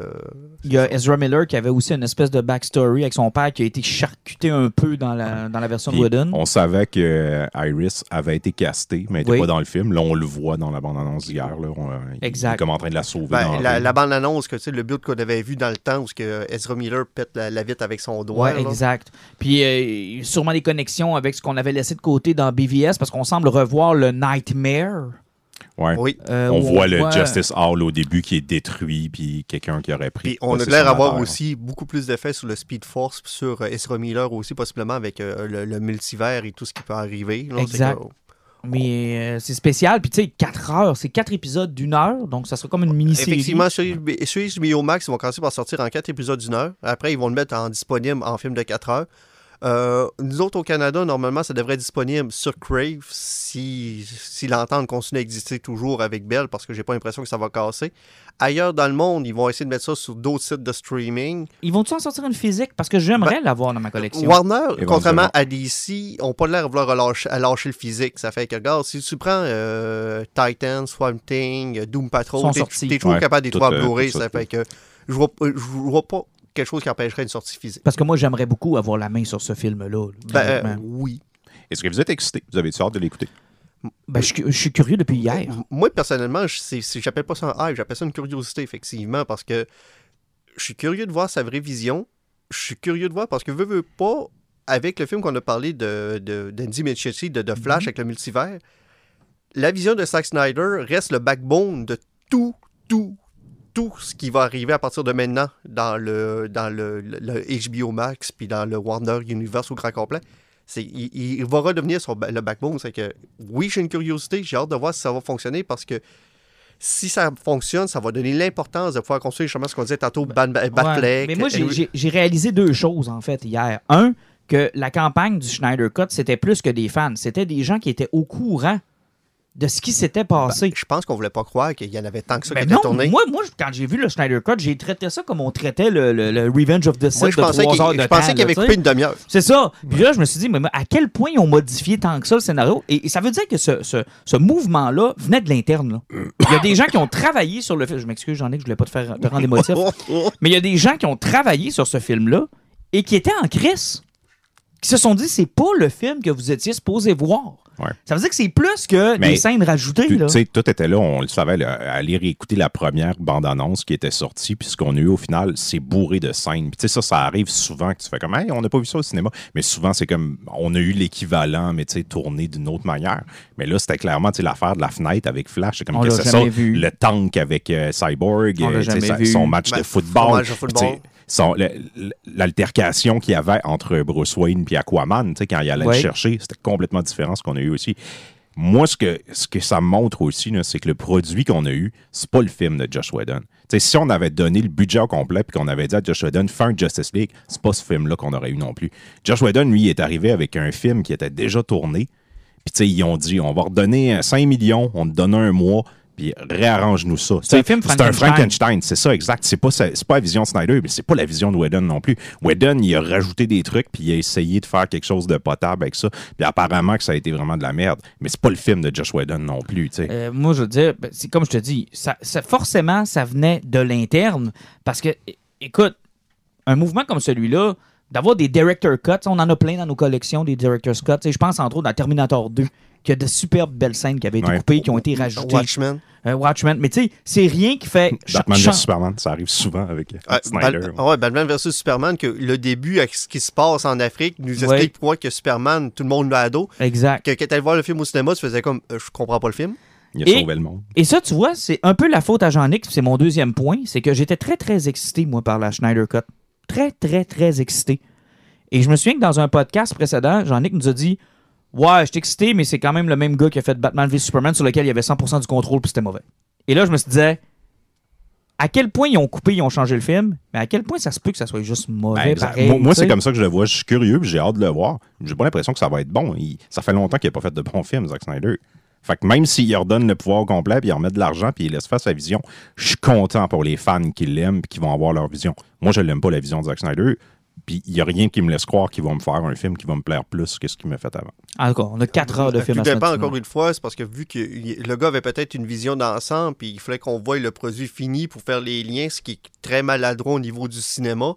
il y a Ezra Miller qui avait aussi une espèce de backstory avec son père qui a été charcuté un peu dans la version de Whedon. On savait que Iris avait été castée, mais elle n'était pas dans le film. Là, on le voit dans la bande-annonce d'hier. Là, exact. Il est comme en train de la sauver. Ben, la bande-annonce, que le but qu'on avait vu dans le temps où Ezra Miller pète la vitre avec son doigt. Ouais, exact. Puis sûrement des connexions avec ce qu'on avait laissé de côté dans BVS parce qu'on semble revoir le Nightmare. Ouais. Oui. On voit Justice Hall au début qui est détruit, puis quelqu'un qui aurait pris. Puis on a l'air d'avoir aussi beaucoup plus d'effets sur le Speed Force, puis sur Ezra Miller aussi, possiblement avec le multivers et tout ce qui peut arriver. Là, exact. Mais c'est spécial. Puis tu sais, 4 heures, c'est 4 épisodes d'1 heure, donc ça sera comme une mini-série. Effectivement, ceux HBO Max, ils vont commencer par sortir en 4 épisodes d'1 heure. Après, ils vont le mettre en disponible en film de 4 heures. Nous autres au Canada, normalement, ça devrait être disponible sur Crave si l'entente continue à exister toujours avec Bell, parce que j'ai pas l'impression que ça va casser. Ailleurs dans le monde, ils vont essayer de mettre ça sur d'autres sites de streaming. Ils vont-tu en sortir une physique? Parce que j'aimerais l'avoir dans ma collection. Warner, contrairement à DC, n'ont pas l'air de vouloir lâcher le physique. Ça fait que, regarde, si tu prends Titan, Swamp Thing, Doom Patrol, t'es toujours capable des 3 Blu-ray. Ça fait que je vois pas quelque chose qui empêcherait une sortie physique. Parce que moi, j'aimerais beaucoup avoir la main sur ce film-là. Ben, oui. Est-ce que vous êtes excité? Vous avez-tu hâte de l'écouter? Ben, je suis curieux depuis hier. Moi, personnellement, j'appelle pas ça un hype, j'appelle ça une curiosité, effectivement, parce que je suis curieux de voir sa vraie vision. je suis curieux de voir parce que veux pas, avec le film qu'on a parlé d'Andy Muschietti, de Flash avec le multivers, la vision de Zack Snyder reste le backbone de tout ce qui va arriver à partir de maintenant dans le HBO Max puis dans le Warner Universe au grand complet. Il va redevenir le backbone. C'est que oui, j'ai une curiosité, j'ai hâte de voir si ça va fonctionner parce que si ça fonctionne, ça va donner l'importance de pouvoir construire justement ce qu'on disait tantôt, Batfleck. Mais moi, j'ai réalisé deux choses en fait hier. Un, que la campagne du Snyder Cut, c'était plus que des fans. C'était des gens qui étaient au courant de ce qui s'était passé. Je pense qu'on ne voulait pas croire qu'il y en avait tant que ça qui était tourné. Moi, quand j'ai vu le Snyder Cut, j'ai traité ça comme on traitait le Revenge of the Sith de 3 heures de temps. Je pensais qu'il avait coupé une demi-heure. C'est ça. Puis là, je me suis dit, mais à quel point ils ont modifié tant que ça le scénario? Et ça veut dire que ce mouvement-là venait de l'interne. Il y a des gens qui ont travaillé sur le film. Je m'excuse, Jean-Nic, je ne voulais pas te rendre émotif. Mais il y a des gens qui ont travaillé sur ce film-là et qui étaient en crise. Qui se sont dit, c'est pas le film que vous étiez supposé voir. Ouais. Ça veut dire que c'est plus que des scènes rajoutées. Tu sais, tout était là, on le savait, aller réécouter la première bande-annonce qui était sortie, puis ce qu'on a eu au final, c'est bourré de scènes. Puis tu sais, ça arrive souvent que tu fais comme, hey, on n'a pas vu ça au cinéma. Mais souvent, c'est comme, on a eu l'équivalent, mais tu sais, tourné d'une autre manière. Mais là, c'était clairement, tu sais, l'affaire de la fenêtre avec Flash. C'est comme, que c'est ça, vu. Le tank avec Cyborg, son match de football. L'altercation qu'il y avait entre Bruce Wayne et Aquaman, quand il allait le chercher, c'était complètement différent ce qu'on a eu aussi. Moi, ce que ça montre aussi, là, c'est que le produit qu'on a eu, c'est pas le film de Joss Whedon. T'sais, si on avait donné le budget au complet et qu'on avait dit à Joss Whedon, fais un Justice League, c'est pas ce film-là qu'on aurait eu non plus. Joss Whedon, lui, est arrivé avec un film qui était déjà tourné. Puis tu sais, ils ont dit, on va redonner 5 millions, on te donne un mois, puis réarrange-nous ça. C'est un film Frankenstein. C'est un Frankenstein, c'est ça, exact. C'est pas la vision de Snyder, mais c'est pas la vision de Whedon non plus. Whedon, il a rajouté des trucs, puis il a essayé de faire quelque chose de potable avec ça, puis apparemment que ça a été vraiment de la merde. Mais c'est pas le film de Joss Whedon non plus, tu sais. Moi, je veux dire, c'est comme je te dis, forcément, ça venait de l'interne, parce que, écoute, un mouvement comme celui-là, d'avoir des director cuts, on en a plein dans nos collections, des director's cuts. Je pense, entre autres, à Terminator 2. Qu'il y a de superbes belles scènes qui avaient été coupées, qui ont été rajoutées. Watchmen. Mais tu sais, c'est rien qui fait... Batman vs Superman, ça arrive souvent avec Snyder. Batman vs Superman, que le début, avec ce qui se passe en Afrique, nous explique pourquoi que Superman, tout le monde l'a à dos. Exact. Que quand tu allais voir le film au cinéma, tu faisais comme, je comprends pas le film. Il a sauvé le monde. Et ça, tu vois, c'est un peu la faute à Jean-Nic, c'est mon deuxième point, c'est que j'étais très, très excité, moi, par la Snyder Cut. Très, très, très excité. Et je me souviens que dans un podcast précédent, Jean-Nic nous a dit... Ouais, j'étais excité, mais c'est quand même le même gars qui a fait Batman v Superman sur lequel il y avait 100% du contrôle puis c'était mauvais. Et là, je me suis dit, à quel point ils ont coupé, ils ont changé le film, mais à quel point ça se peut que ça soit juste mauvais pareil. Moi, c'est comme ça que je le vois. Je suis curieux puis j'ai hâte de le voir. J'ai pas l'impression que ça va être bon. Ça fait longtemps qu'il n'a pas fait de bons films, Zack Snyder. Fait que même s'il redonne le pouvoir au complet, puis il remet de l'argent, puis il laisse faire sa vision, je suis content pour les fans qui l'aiment et qui vont avoir leur vision. Moi, je l'aime pas, la vision de Zack Snyder. Puis il n'y a rien qui me laisse croire qu'ils vont me faire un film qui va me plaire plus que ce qu'il m'a fait avant. Encore, on a 4 heures de film à ce moment. Tout dépend, encore une fois, c'est parce que vu que le gars avait peut-être une vision d'ensemble, puis il fallait qu'on voie le produit fini pour faire les liens, ce qui est très maladroit au niveau du cinéma,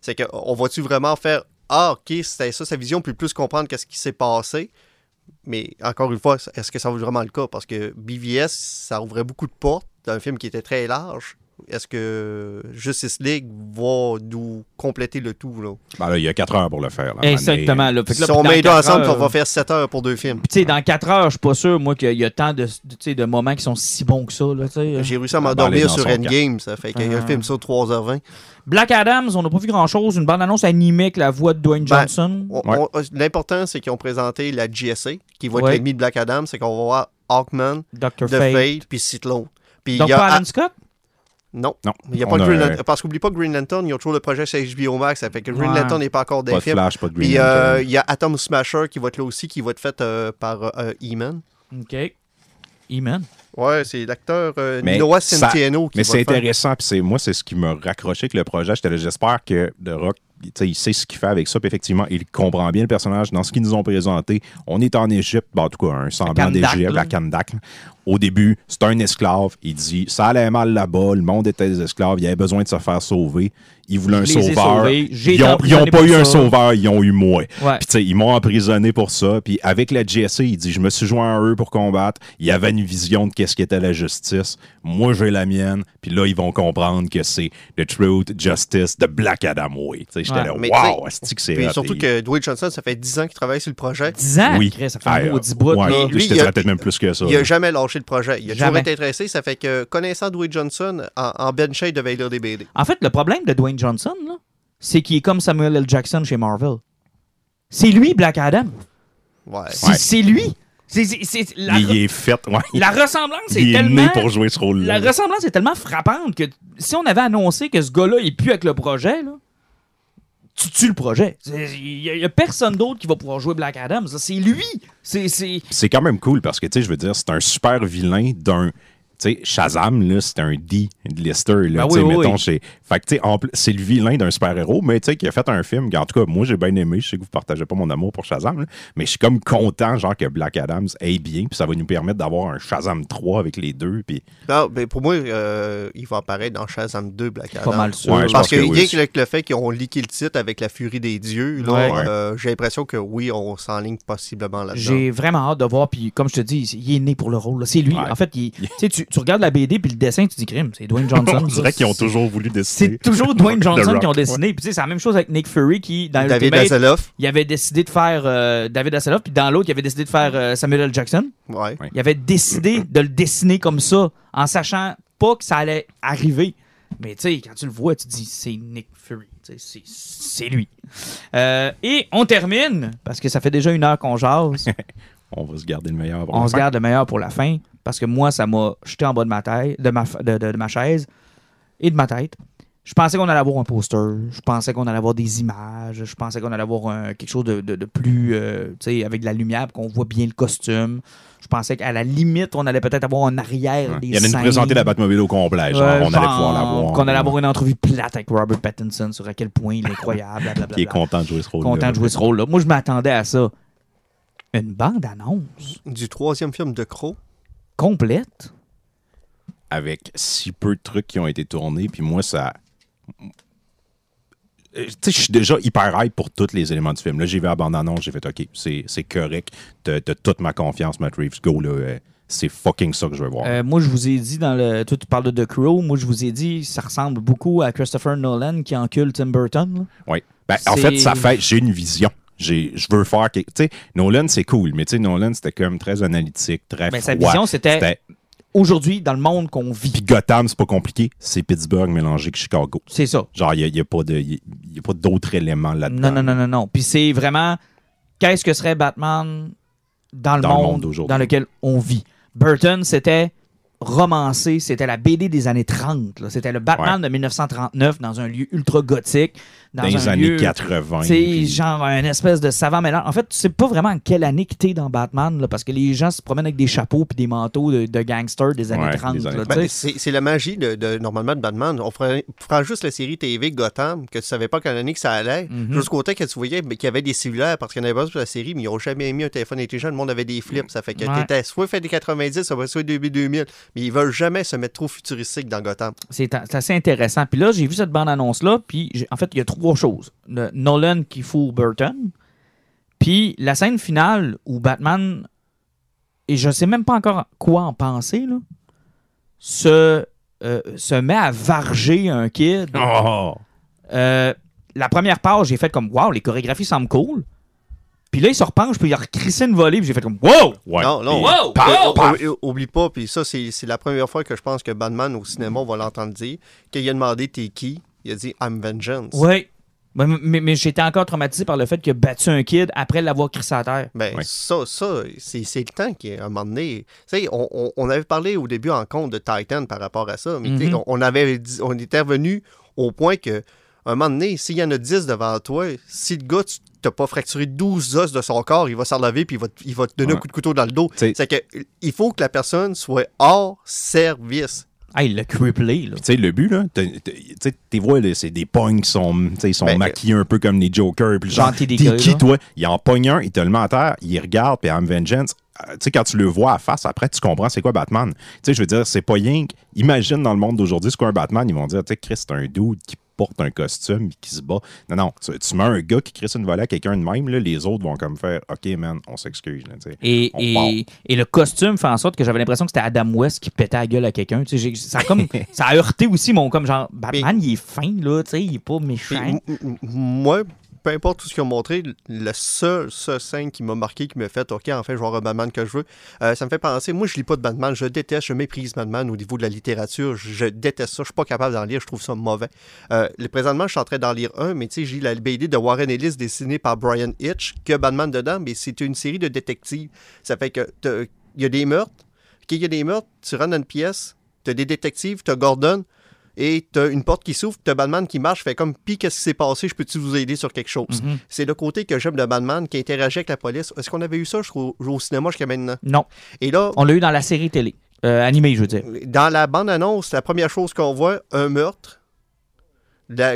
c'est qu'on va-tu vraiment faire « Ah, OK, c'était ça sa vision », puis plus comprendre qu'est-ce qui s'est passé. Mais encore une fois, est-ce que ça vaut vraiment le cas? Parce que BVS, ça ouvrait beaucoup de portes d'un film qui était très large. Est-ce que Justice League va nous compléter le tout? Là? Ben là, il y a 4 heures pour le faire. Là, exactement. Là. Là, si on met deux ensemble, on va faire 7 heures pour 2 films. Puis, dans 4 heures, je suis pas sûr, moi, qu'il y a tant de moments qui sont si bons que ça. Là, j'ai réussi à m'endormir sur Endgame. Ça fait qu'il y a un film sur 3h20. Black Adams, on n'a pas vu grand-chose. Une bande-annonce animée avec la voix de Dwayne Johnson. L'important, c'est qu'ils ont présenté la GSA, qui va être l'ennemi de Black Adam. C'est qu'on va voir Hawkman, Dr. Fate, puis Cyclone. Donc, pas Alan Scott? Non. Il y a pas de Green Lantern, parce qu'oublie pas Green Lantern, il y a toujours le projet chez HBO Max, ça fait que Green Lantern n'est pas encore des films. Pas de Green Lantern. Il y a Atom Smasher qui va être là aussi, qui va être fait par E-Man. OK. E-Man. Ouais, c'est l'acteur Noah Centineo qui va le faire. Mais c'est intéressant, puis moi, c'est ce qui m'a raccroché avec le projet. J'espère que The Rock, il sait ce qu'il fait avec ça, puis effectivement, il comprend bien le personnage dans ce qu'ils nous ont présenté. On est en Égypte, en tout cas, un semblant d'Égypte, la Kandak. Au début, c'est un esclave. Il dit, ça allait mal là-bas, le monde était des esclaves, il avait besoin de se faire sauver. Ils voulaient un sauveur. Ils n'ont pas eu un sauveur, ils ont eu moi. Ouais. Puis tu sais, ils m'ont emprisonné pour ça. Puis avec la GSA, il dit, je me suis joint à eux pour combattre. Il y avait une vision de qu'est-ce qu'était la justice. Moi, j'ai la mienne. Puis là, ils vont comprendre que c'est the truth, justice, the Black Adam way. Tu sais, j'étais là, wow, c'est que c'est raté. Surtout que Dwayne Johnson, ça fait 10 ans qu'il travaille sur le projet. 10 ans? Oui. Ça fait un maudit bout. Je te dirais peut-être même plus que ça. Il n'a jamais lâché le projet. Il a toujours été intéressé. Ça fait que, connaissant Dwayne Johnson, en bench, il devait lire des BD. En fait, le problème de Dwayne Johnson, là, c'est qu'il est comme Samuel L. Jackson chez Marvel. C'est lui, Black Adam. Ouais. C'est lui. Il est fait. Ouais. La ressemblance est tellement... né pour jouer ce rôle-là. La ressemblance est tellement frappante que si on avait annoncé que ce gars-là est plus avec le projet... là, tu tues le projet. Il n'y a personne d'autre qui va pouvoir jouer Black Adam. C'est lui. C'est quand même cool parce que, tu sais, je veux dire, c'est un super vilain d'un... Tu sais, Shazam, là, c'est un D de Lister. Là, tu sais, mettons, chez... Fait que, tu sais, c'est le vilain d'un super-héros, mais tu sais, qui a fait un film. En tout cas, moi, j'ai bien aimé. Je sais que vous ne partagez pas mon amour pour Shazam, là, mais je suis comme content, genre, que Black Adams aille bien, puis ça va nous permettre d'avoir un Shazam 3 avec les deux, puis... Non, mais pour moi, il va apparaître dans Shazam 2, Black Adam. Pas mal sûr. Ouais, parce que rien que avec le fait qu'ils ont liqué le titre avec la furie des dieux, là, j'ai l'impression que, oui, on s'enligne possiblement là-dedans. J'ai vraiment hâte de voir, puis comme je te dis, il est né pour le rôle, là. C'est lui. Ouais. En fait, tu regardes la BD puis le dessin, tu dis crime, c'est Dwayne Johnson. On dirait qu'ils ont toujours voulu dessiner. C'est toujours Dwayne Johnson qui ont dessiné. Puis tu sais, c'est la même chose avec Nick Fury qui dans David Hasselhoff, il avait décidé de faire David Hasselhoff, puis dans l'autre, il avait décidé de faire Samuel L. Jackson. Ouais. Il avait décidé de le dessiner comme ça, en sachant pas que ça allait arriver. Mais tu sais, quand tu le vois, tu dis c'est Nick Fury, c'est lui. Et on termine parce que ça fait déjà une heure qu'on jase. On va se garder le meilleur pour la fin. On se garde le meilleur pour la fin. Parce que moi, ça m'a jeté en bas de ma tête, de ma chaise et de ma tête. Je pensais qu'on allait avoir un poster. Je pensais qu'on allait avoir des images. Je pensais qu'on allait avoir quelque chose de plus... tu sais, avec de la lumière pour qu'on voit bien le costume. Je pensais qu'à la limite, on allait peut-être avoir en arrière des scènes. Il y allait nous présenter la Batmobile au complet. Genre, on allait pouvoir l'avoir. Qu'on allait avoir une entrevue plate avec Robert Pattinson sur à quel point il est incroyable. Blablabla. Il est content de jouer ce rôle-là. Moi, je m'attendais à ça. Une bande-annonce. Du troisième film de Crow. Complète. Avec si peu de trucs qui ont été tournés, puis moi, ça... Tu sais, je suis déjà hyper hype pour tous les éléments du film. Là, j'ai vu la bande-annonce, j'ai fait « OK, c'est correct, t'as toute ma confiance, Matt Reeves, go, là, c'est fucking ça que je veux voir. » Moi, je vous ai dit, dans le... toi, tu parles de The Crow, moi, je vous ai dit, ça ressemble beaucoup à Christopher Nolan qui encule Tim Burton. Oui. Ben, en fait, ça fait... J'ai une vision. Je veux faire quelque... Tu sais, Nolan, c'est cool, mais tu sais, Nolan, c'était comme très analytique, très froid. Sa vision, c'était aujourd'hui, dans le monde qu'on vit. Puis Gotham, c'est pas compliqué, c'est Pittsburgh mélangé avec Chicago. C'est ça. Genre, il n'y a pas d'autres éléments là-dedans. Non. Puis c'est vraiment, qu'est-ce que serait Batman dans le monde dans lequel on vit? Burton, c'était romancé, c'était la BD des années 30. Là. C'était le Batman de 1939 dans un lieu ultra-gothique. Dans les années 80. C'est genre un espèce de savant mélange. En fait, tu sais pas vraiment en quelle année que t'es dans Batman, là, parce que les gens se promènent avec des chapeaux et des manteaux de gangsters des années 30. C'est la magie normalement de Batman. On prend juste la série TV Gotham, que tu savais pas quelle année que ça allait. Jusqu'au temps que tu voyais qu'il y avait des cellulaires, parce qu'il y en avait pas sur la série, mais ils n'ont jamais mis un téléphone intelligent. Le monde avait des flips. Ça fait que t'étais soit fait des 90, soit début 2000. Mais ils veulent jamais se mettre trop futuristique dans Gotham. C'est assez intéressant. Puis là, j'ai vu cette bande-annonce-là, puis en fait, il y a trois choses. Le Nolan qui fout Burton, puis la scène finale où Batman, et je ne sais même pas encore quoi en penser, là, se met à varger un kid. La première page, j'ai fait comme « Wow, les chorégraphies semblent cool ». Puis là, il se repenche, puis il a recrissé une volée, puis j'ai fait comme « Wow! » Oublie pas, puis ça, c'est la première fois que je pense que Batman au cinéma, on va l'entendre dire, qu'il a demandé « T'es qui? » Il a dit « I'm vengeance ». Oui, mais j'étais encore traumatisé par le fait qu'il a battu un kid après l'avoir crissé à terre. Ça c'est le temps qui est un moment donné. On avait parlé au début en compte de Titan par rapport à ça, mais on était revenu au point que un moment donné, s'il y en a 10 devant toi, si le gars, tu n'as pas fracturé 12 os de son corps, il va se relever puis il va te donner un coup de couteau dans le dos. C'est que il faut que la personne soit hors service. Ah, il l'a cripplé, là. Tu sais, le but, là, tu vois, c'est des pognes qui sont maquillés un peu comme les Jokers. T'es qui, toi? Il en pogne un, il te le met à terre, il regarde, puis I'm vengeance. tu sais, quand tu le vois à face, après, tu comprends c'est quoi Batman. Tu sais, je veux dire, c'est pas rien. Imagine dans le monde d'aujourd'hui, c'est quoi un Batman? Ils vont dire, tu sais, Chris, c'est un dude qui porte un costume et qui se bat. Non, non, tu mets un gars qui crisse une volée à quelqu'un de même, là, les autres vont comme faire « OK, man, on s'excuse. » Et le costume fait en sorte que j'avais l'impression que c'était Adam West qui pétait la gueule à quelqu'un. Ça a heurté aussi mon comme genre « Batman, il est fin, là, il est pas méchant. » Moi, peu importe tout ce qu'ils ont montré, la seule scène qui m'a marqué, qui m'a fait « OK, enfin, je vais avoir un Batman que je veux », ça me fait penser, moi, je lis pas de Batman, je déteste, je méprise Batman au niveau de la littérature, je déteste ça, je suis pas capable d'en lire, je trouve ça mauvais. Présentement, je suis en train d'en lire un, mais tu sais, j'ai la BD de Warren Ellis dessinée par Brian Hitch, que Batman dedans, mais c'est une série de détectives. Ça fait que il y a des meurtres, tu rentres dans une pièce, t'as des détectives, t'as Gordon, et t'as une porte qui s'ouvre, t'as Batman qui marche, fait comme « Pis, qu'est-ce qui s'est passé? Je peux-tu vous aider sur quelque chose? Mm-hmm. » C'est le côté que j'aime de Batman, qui interagit avec la police. Est-ce qu'on avait eu ça au cinéma jusqu'à maintenant? Non. Et là, on l'a eu dans la série télé, animée, je veux dire. Dans la bande-annonce, la première chose qu'on voit, un meurtre.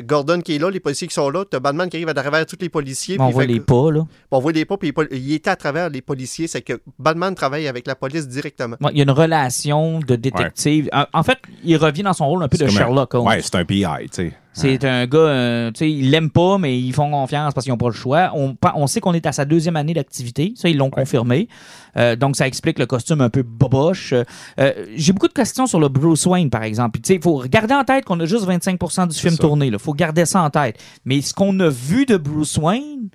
Gordon qui est là, les policiers qui sont là, t'as Batman qui arrive à travers tous les policiers. On voit les pas, là. On voit les pas, puis il était à travers les policiers. C'est que Batman travaille avec la police directement. Ouais, il y a une relation de détective. Ouais. En fait, il revient dans son rôle un peu de Sherlock Holmes. Ouais, c'est un PI, tu sais. C'est un gars, tu sais, ils l'aiment pas, mais ils font confiance parce qu'ils n'ont pas le choix. On sait qu'on est à sa 2e année d'activité. Ça, ils l'ont confirmé. Donc, ça explique le costume un peu boboche. J'ai beaucoup de questions sur le Bruce Wayne, par exemple. Tu sais, il faut garder en tête qu'on a juste 25% du film tourné. Il faut garder ça en tête. Mais ce qu'on a vu de Bruce Wayne...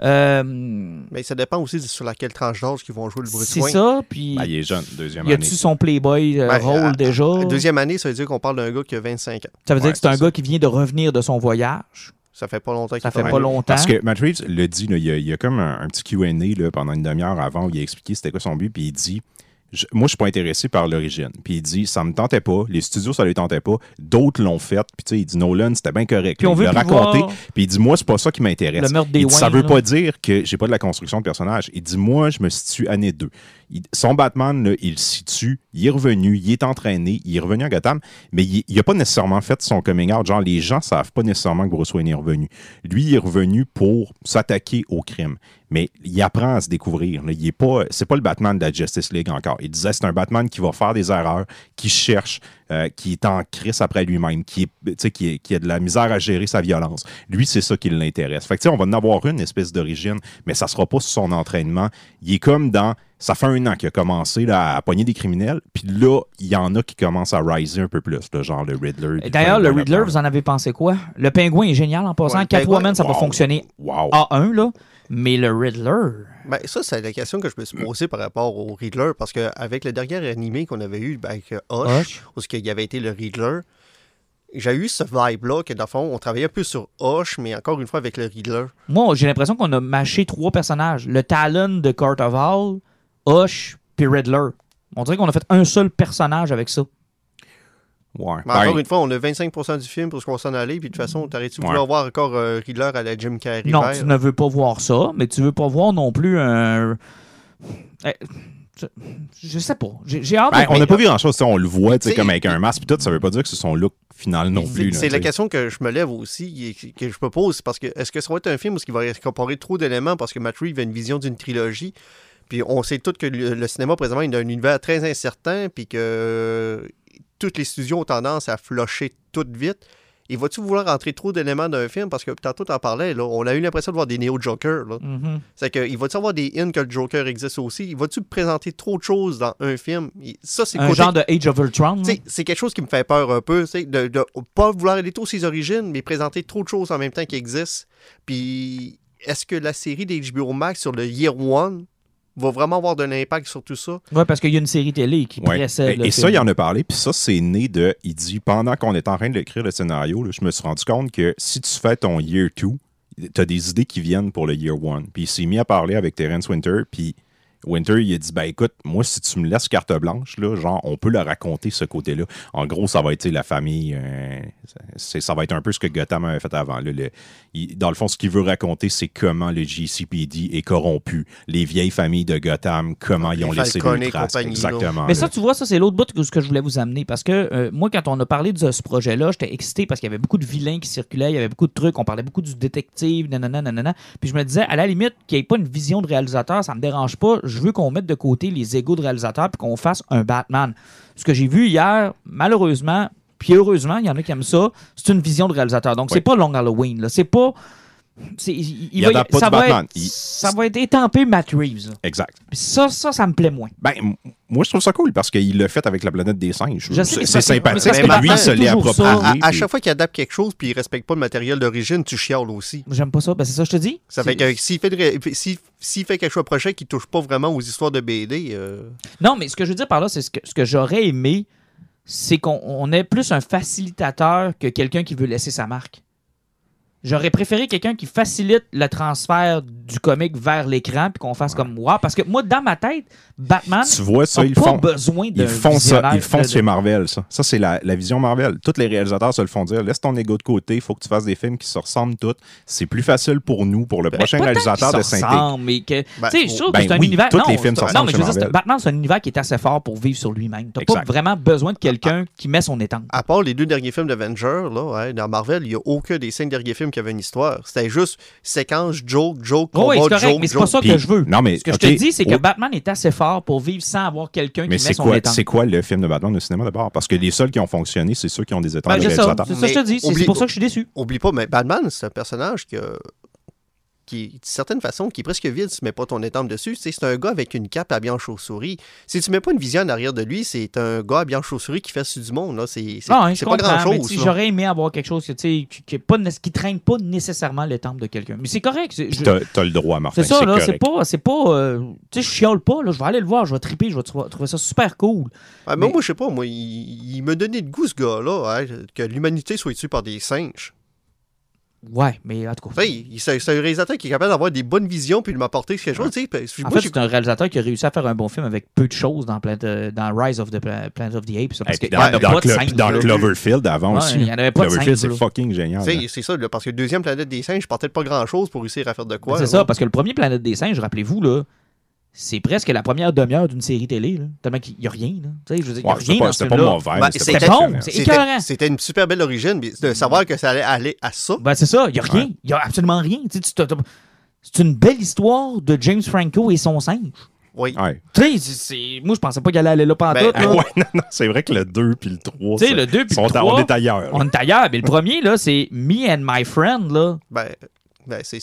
Mais ça dépend aussi sur laquelle tranche d'âge qu'ils vont jouer le Bruce Wayne. C'est ça, puis... Ben, il est jeune, 2e année. Y a-tu son Playboy rôle déjà? 2e année, ça veut dire qu'on parle d'un gars qui a 25 ans. Ça veut dire que c'est un gars qui vient de revenir de son voyage. Ça fait pas longtemps qu'il travaille. Parce que Matt Reeves le dit, il y a comme un petit Q&A là, pendant une demi-heure avant où il a expliqué c'était quoi son but, puis il dit... Moi, je suis pas intéressé par l'origine. Puis il dit, ça me tentait pas. Les studios, ça les tentait pas. D'autres l'ont fait. Puis tu sais, il dit, Nolan, c'était bien correct. Puis il l'a raconté. Puis il dit, moi, c'est pas ça qui m'intéresse. Il dit, ça veut pas dire que j'ai pas de la construction de personnage. Il dit, moi, je me situe année 2. Son Batman, là, il se situe. Il est revenu. Il est entraîné. Il est revenu à Gotham. Mais il a pas nécessairement fait son coming out. Genre, les gens savent pas nécessairement que Bruce Wayne est revenu. Lui, il est revenu pour s'attaquer au crime. Mais il apprend à se découvrir. Là. C'est pas le Batman de la Justice League encore. Il disait c'est un Batman qui va faire des erreurs, qui cherche, qui est en crise après lui-même, qui a de la misère à gérer sa violence. Lui, c'est ça qui l'intéresse. Fait que tu sais, on va en avoir une espèce d'origine, mais ça sera pas sur son entraînement. Il est comme dans... Ça fait 1 an qu'il a commencé là, à pogner des criminels, puis là, il y en a qui commencent à riser un peu plus, là, genre le Riddler. D'ailleurs, le Riddler, vous en avez pensé quoi? Le Pingouin est génial en passant. Catwoman, ça va fonctionner A1, là. Mais le Riddler... Ben, ça, c'est la question que je me suis posée par rapport au Riddler, parce qu'avec le dernier animé qu'on avait eu avec Hush, où il avait été le Riddler, j'ai eu ce vibe-là que, dans le fond, on travaillait plus sur Hush, mais encore une fois avec le Riddler. Moi, j'ai l'impression qu'on a mâché 3 personnages. Le Talon de Court of Owls, Hush, puis Riddler. On dirait qu'on a fait un seul personnage avec ça. Ouais. Mais encore une fois, on a 25% du film pour ce qu'on s'en allait, puis de toute façon, t'arrêtes-tu vouloir voir encore Riddler à la Jim Carrey? Non, tu ne veux pas voir ça, mais tu veux pas voir non plus un... Je sais pas. J'ai hâte de... On n'a pas vu grand-chose. On le voit comme avec un masque, puis tout, ça veut pas dire que c'est son look final non plus. C'est la question que je me lève aussi, que je me pose, parce que est-ce que ça va être un film où il va incorporer trop d'éléments, parce que Matt Reeves a une vision d'une trilogie? Puis on sait tous que le cinéma, présentement, il a un univers très incertain, puis que toutes les studios ont tendance à flusher tout vite. Et vas-tu vouloir rentrer trop d'éléments d'un film? Parce que tantôt, t'en parlais, là, on a eu l'impression de voir des Neo-Joker. Mm-hmm. C'est que, il va-tu avoir des hints que le Joker existe aussi? Il va-tu présenter trop de choses dans un film? Ça, c'est un genre de Age of Ultron? C'est quelque chose qui me fait peur un peu, de pas vouloir aller trop ses origines, mais présenter trop de choses en même temps qui existent. Puis, est-ce que la série d'HBO Max sur le Year One va vraiment avoir de l'impact sur tout ça? Oui, parce qu'il y a une série télé qui précède. Et ça, il en a parlé, puis ça, c'est né de... Il dit, pendant qu'on est en train d'écrire le scénario, là, je me suis rendu compte que si tu fais ton Year 2, tu as des idées qui viennent pour le Year 1. Puis il s'est mis à parler avec Terrence Winter, puis Winter, il a dit, ben écoute, moi, si tu me laisses carte blanche, là, genre, on peut le raconter, ce côté-là. En gros, ça va être la famille, ça va être un peu ce que Gotham avait fait avant. Là, dans le fond, ce qu'il veut raconter, c'est comment le GCPD est corrompu. Les vieilles familles de Gotham, comment ils ont laissé une trace. Exactement. Mais ça, tu vois, ça, c'est l'autre bout de ce que je voulais vous amener. Parce que moi, quand on a parlé de ce projet-là, j'étais excité parce qu'il y avait beaucoup de vilains qui circulaient, il y avait beaucoup de trucs, on parlait beaucoup du détective, nanana, nanana. Puis je me disais, à la limite, qu'il n'y ait pas une vision de réalisateur, ça me dérange pas. je veux qu'on mette de côté les égos de réalisateurs et qu'on fasse un Batman. Ce que j'ai vu hier, malheureusement, puis heureusement, il y en a qui aiment ça, c'est une vision de réalisateur. Donc, c'est pas Long Halloween. Là. C'est pas... Ça va être étampé Matt Reeves. Exact. Ça me plaît moins. Ben, moi, je trouve ça cool parce qu'il l'a fait avec la planète des singes. C'est sympathique. Mais lui, il se l'est approprié. À chaque fois qu'il adapte quelque chose puis il respecte pas le matériel d'origine, tu chiales aussi. J'aime pas ça. Ben, c'est ça que je te dis. Ça fait que s'il fait quelque chose à projet qui touche pas vraiment aux histoires de BD... Non, mais ce que je veux dire par là, c'est ce que j'aurais aimé, c'est qu'on ait plus un facilitateur que quelqu'un qui veut laisser sa marque. J'aurais préféré quelqu'un qui facilite le transfert du comic vers l'écran puis qu'on fasse comme wow, parce que moi dans ma tête Batman, tu vois ça, ils font ça chez Marvel, ça c'est la vision Marvel. Tous les réalisateurs se le font dire, laisse ton ego de côté, il faut que tu fasses des films qui se ressemblent tous, c'est plus facile pour nous, pour le prochain réalisateur de s'intégrer. Tu sais, je trouve que c'est un univers. Tous les films se ressemblent. Non, mais je veux dire, Batman c'est un univers qui est assez fort pour vivre sur lui-même. T'as pas vraiment besoin de quelqu'un qui met son étampe. À part les deux derniers films d'Avengers là, dans Marvel, il y a aucun des 5 derniers films qui avait une histoire. C'était juste séquence, joke, combat, joke. Oui, c'est correct, mais c'est pas ça que je veux. Non, mais, ce que je te dis, c'est que Batman est assez fort pour vivre sans avoir quelqu'un qui met son étang. Mais c'est quoi le film de Batman au cinéma d'abord? Parce que les seuls qui ont fonctionné, c'est ceux qui ont des étangs de réalisateurs. C'est ça que je te dis. C'est pour ça que je suis déçu. Oublie pas, mais Batman, c'est un personnage qui d'une certaine façon, qui est presque vide si tu mets pas ton étampe dessus. Tu sais, c'est un gars avec une cape habillé en chauve-souris. Si tu mets pas une vision en arrière de lui, c'est un gars habillé en chauve-souris qui fait su du monde. Là. C'est pas grand-chose. J'aurais aimé avoir quelque chose qui traîne pas nécessairement l'étampe de quelqu'un. Mais c'est correct. T'as le droit, Martin. C'est ça, là, c'est pas tu sais, je chiale pas. Là, je vais aller le voir, je vais triper, je vais trouver ça super cool. Ouais, mais moi, je sais pas. Moi, il me donnait de goût, ce gars-là, hein, que l'humanité soit tuée par des singes. Ouais, mais en tout cas... C'est un réalisateur qui est capable d'avoir des bonnes visions puis de m'apporter quelque chose. En fait, c'est un réalisateur qui a réussi à faire un bon film avec peu de choses dans Rise of the Planet of the Apes. Parce qu'il dans Cloverfield avant aussi. Il y en avait pas de Cloverfield, c'est fucking génial. C'est ça, là, parce que le deuxième Planète des Singes, je partais de pas grand-chose pour réussir à faire de quoi. C'est ça, parce que le premier Planète des Singes, rappelez-vous, là, c'est presque la première demi-heure d'une série télé. Là. Tellement qu'il n'y a rien. Là. Je veux dire, c'était pas mauvais. C'était bon, c'est écœurant. C'était une super belle origine, mais de savoir que ça allait aller à ça. Ben, c'est ça, il n'y a rien. Il n'y a absolument rien. C'est une belle histoire de James Franco et son singe. Oui. Ouais. Moi, je pensais pas qu'il allait aller là pantoute. C'est vrai que le 2 puis le 3, le 2 puis le 3 on est ailleurs. Là. On est ailleurs. Mais le premier, là, c'est Me and My Friend. Là. Ben, c'est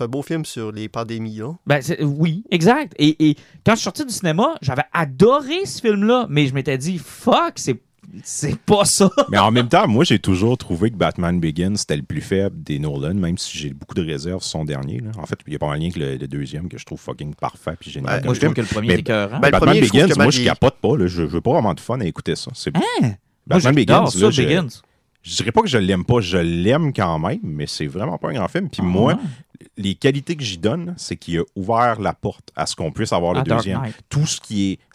un beau film sur les pandémies, là. Ben, oui, exact. Et quand je suis sorti du cinéma, j'avais adoré ce film-là, mais je m'étais dit « Fuck, c'est pas ça! » Mais en même temps, moi, j'ai toujours trouvé que Batman Begins, c'était le plus faible des Nolan, même si j'ai beaucoup de réserves sur son dernier. Là. En fait, il n'y a pas un lien que le deuxième que je trouve fucking parfait puis génial. Moi, je trouve que le premier est écœurant. Batman Begins, moi, je capote pas. Là. Je veux pas vraiment de fun à écouter ça. Batman Begins. Je dirais pas que je l'aime pas, je l'aime quand même, mais c'est vraiment pas un grand film. Puis moi, les qualités que j'y donne, c'est qu'il a ouvert la porte à ce qu'on puisse avoir le deuxième. Tout ce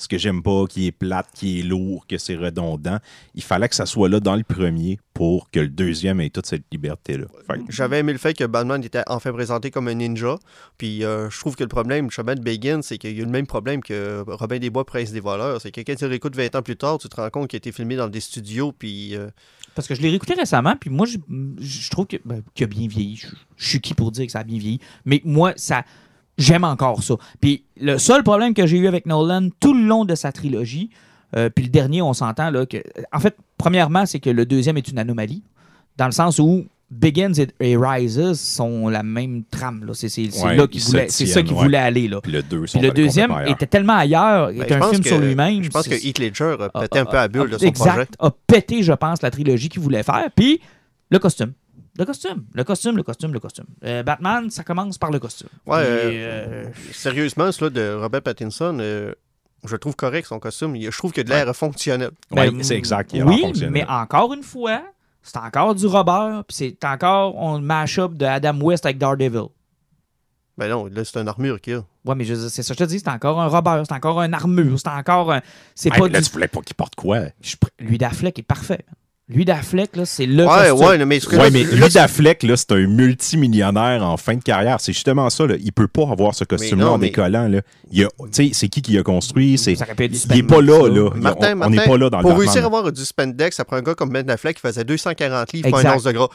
que j'aime pas, qui est plate, qui est lourd, que c'est redondant, il fallait que ça soit là dans le premier pour que le deuxième ait toute cette liberté-là. J'avais aimé le fait que Batman était enfin présenté comme un ninja, puis je trouve que le problème de Begins, c'est qu'il y a le même problème que Robin des Bois, Prince des voleurs. C'est que quand tu l'écoutes 20 ans plus tard, tu te rends compte qu'il a été filmé dans des studios, puis... Parce que je l'ai réécouté récemment, puis moi, je trouve qu'il a bien vieilli. Je suis qui pour dire que ça a bien vieilli? Mais moi, j'aime encore ça. Puis le seul problème que j'ai eu avec Nolan tout le long de sa trilogie, puis le dernier, on s'entend, là, que... En fait, premièrement, c'est que le deuxième est une anomalie, dans le sens où Begins et Rises sont la même trame. C'est ça qu'il voulait aller. Là. Le deuxième était tellement ailleurs, est un film sur lui-même. Je pense que Heath Ledger a pété un peu à bulle de son projet. A pété, je pense, la trilogie qu'il voulait faire. Puis, le costume. Le costume. Batman, ça commence par le costume. Ouais, sérieusement, celui de Robert Pattinson... Je trouve correct son costume. Je trouve qu'il a de l'air fonctionnel. Oui, c'est exact. Oui, mais encore une fois, c'est encore du Robert, puis c'est encore le mash-up de Adam West avec Daredevil. Ben non, là, c'est une armure qu'il y a. Ouais, mais c'est ça que je te dis, c'est encore un Robert, c'est encore une armure, c'est encore un... Là, tu voulais pas qu'il porte quoi? Lui d'Affleck est parfait. Lui d'Affleck, là, c'est le costume. Mais lui d'Affleck, là, c'est un multimillionnaire en fin de carrière. C'est justement ça, là. Il peut pas avoir ce costume-là en décollant, là. Tu sais, c'est qui a construit? Il est pas là, là. Martin, on n'est pas là dans le Pour réussir à avoir du spandex, ça prend un gars comme Ben Affleck qui faisait 240 livres pour un once de gras.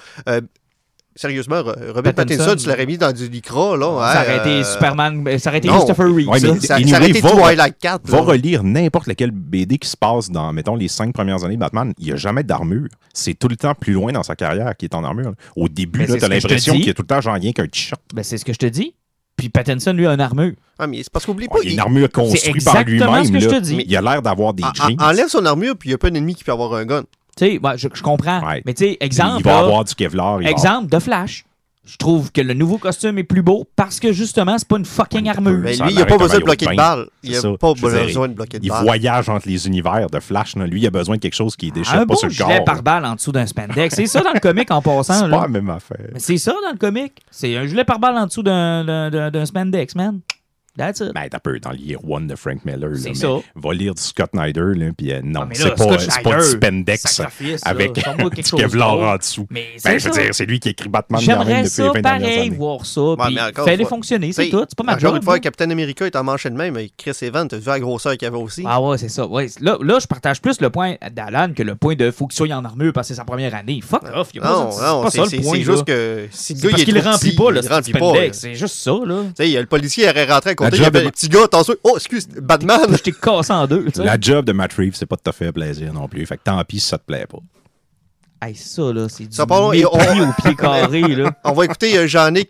Sérieusement, Robert Pattinson, tu l'aurais mis dans du lycra, là. Ça aurait été Superman, ça aurait été Christopher Reeve. Ouais, ça aurait été Twilight 4. Va relire n'importe lequel BD qui se passe dans, mettons, les 5 premières années de Batman. Il n'y a jamais d'armure. C'est tout le temps plus loin dans sa carrière qu'il est en armure. Au début, tu as l'impression qu'il y a tout le temps rien qu'un t-shirt. Ben, c'est ce que je te dis. Puis Pattinson, lui, a une armure. Ah, mais c'est parce qu'oublie pas. Il a une armure construite par lui-même. C'est exactement ce que je te dis. Il a l'air d'avoir des jeans. Enlève son armure, puis il n'y a pas d'ennemi qui peut avoir un gun. Tu sais, bah, je comprends, mais tu sais, exemple... Il va avoir du Kevlar. Exemple de Flash. Je trouve que le nouveau costume est plus beau parce que, justement, c'est pas une fucking armure. Mais lui, il n'a pas besoin de bloquer de balle. Il n'a pas besoin de bloquer de balle. Il voyage entre les univers de Flash. Lui, il a besoin de quelque chose qui ne déchire pas sur le corps. Un bon gilet par balle en dessous d'un spandex. C'est ça dans le comic en passant. C'est pas la même affaire. C'est ça dans le comic. C'est un gilet par balle en dessous d'un spandex, man. That's it. Ben, t'as peu dans le Year One de Frank Miller. C'est ça. Va lire du Scott Snyder. Puis non, c'est pas du spandex avec du Kevlar en dessous. Mais ben, je veux dire, c'est lui qui écrit Batman depuis 20 dernières années. J'aimerais ça pareil voir ça. Fais-les fonctionner, c'est tout. C'est pas ma job. Une fois, Captain America est en manche de même. Chris Evans, t'as vu la grosseur qu'il y avait aussi. Ah ouais, c'est ça. Ouais. Là, je partage plus le point d'Alan que le point de faut qu'il soit en armure parce que c'est sa première année. Fuck off. Non, c'est juste que si le gars, il remplit pas le spandex. C'est juste ça. Le policier aurait rentré à les petits gars, t'en sais, oh, excuse, Batman! Je t'ai cassé en deux. T'sais. La job de Matt Reeves, c'est pas de te faire plaisir non plus. Fait que tant pis si ça te plaît pas. Hey, ça, là, c'est du mépris au pied carré, là. On va écouter Jean-Nic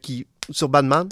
qui sur Batman.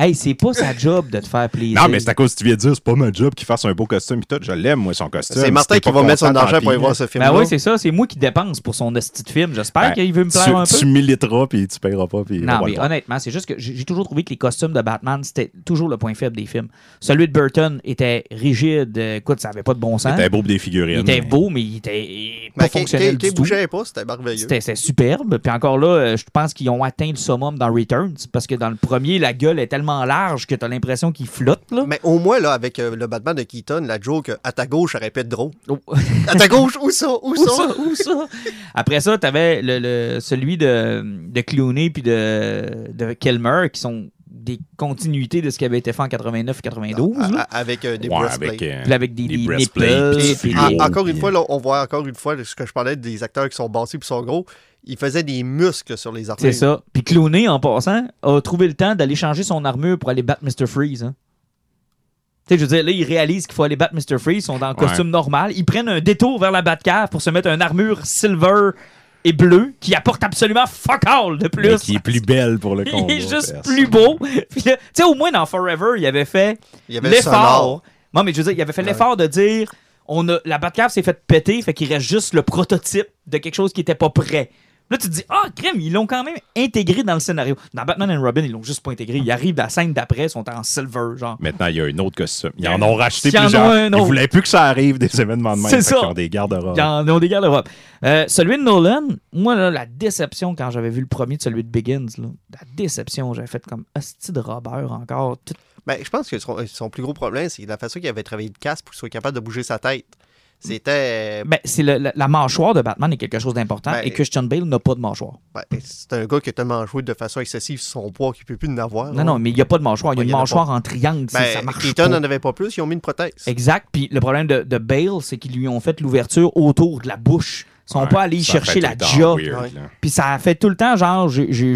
Hey, c'est pas sa job de te faire plaisir. Non, mais c'est à cause que tu viens de dire, c'est pas ma job qu'il fasse un beau costume. Puis tout, je l'aime, moi, son costume. C'est Martin qui va mettre son argent pour aller voir ce film-là. Ben oui, c'est ça. C'est moi qui dépense pour son petit film. J'espère qu'il veut me plaire un peu. Tu militeras, puis tu paieras pas. Puis non, mais honnêtement, c'est juste que j'ai toujours trouvé que les costumes de Batman, c'était toujours le point faible des films. Celui de Burton était rigide. Écoute, ça avait pas de bon sens. Il était beau pour des figurines. Il était beau, mais il était pas fonctionnel du tout. Il bougeait pas, c'était merveilleux. C'était superbe. Puis encore là, je pense qu'ils ont atteint le summum dans Returns, parce que dans le premier, la gueule est tellement large que t'as l'impression qu'il flotte. Là. Mais au moins, là, avec le Batman de Keaton, la joke à ta gauche, elle répète drôle. Oh. À ta gauche, où ça? Où ça? Après ça, t'avais celui de Clooney puis de Kilmer qui sont des continuités de ce qui avait été fait en 89-92. Avec des breastplates. Avec des breastplates. Encore une fois, là, on voit encore une fois ce que je parlais des acteurs qui sont bâtis et sont gros. Il faisait des muscles sur les armures. C'est ça. Puis Clooney, en passant, a trouvé le temps d'aller changer son armure pour aller battre Mr. Freeze. Hein. Tu sais, je veux dire, là, ils réalisent qu'il faut aller battre Mr. Freeze. Ils sont dans le costume normal. Ils prennent un détour vers la Batcave pour se mettre une armure silver et bleue qui apporte absolument fuck all de plus. Mais qui est plus belle pour le combat. Il est juste plus beau. Tu sais, au moins, dans Forever, il avait fait l'effort. Non, mais je veux dire, il avait fait l'effort de dire la Batcave s'est faite péter, fait qu'il reste juste le prototype de quelque chose qui n'était pas prêt. Là, tu te dis, ah, crème, ils l'ont quand même intégré dans le scénario. Dans Batman and Robin, ils l'ont juste pas intégré. Ils arrivent à la scène d'après, ils sont en silver, genre. Maintenant, il y a un autre costume. Ils en ont racheté plusieurs. Ils voulaient plus que ça arrive des événements de même. C'est ça. Ils ont des garde-robes. Ils ont des garde-robes. Celui de Nolan, moi, là, la déception quand j'avais vu le premier de celui de Begins, là, la déception, j'avais fait comme hostie de Robert encore. Ben, je pense que son plus gros problème, c'est la façon qu'il avait travaillé le casque pour qu'il soit capable de bouger sa tête. C'était. Ben, c'est la mâchoire de Batman est quelque chose d'important et Christian Bale n'a pas de mâchoire. Ben, c'est un gars qui a tellement joué de façon excessive sur son poids qu'il ne peut plus en avoir. Non, non, mais il n'y a pas de mâchoire. Il y a une mâchoire en triangle. Ben, ça marche. Keaton n'en avait pas plus, ils ont mis une prothèse. Exact. Puis le problème de Bale, c'est qu'ils lui ont fait l'ouverture autour de la bouche. Ils sont pas allés chercher la jaw. Puis ça fait tout le temps, genre, j'ai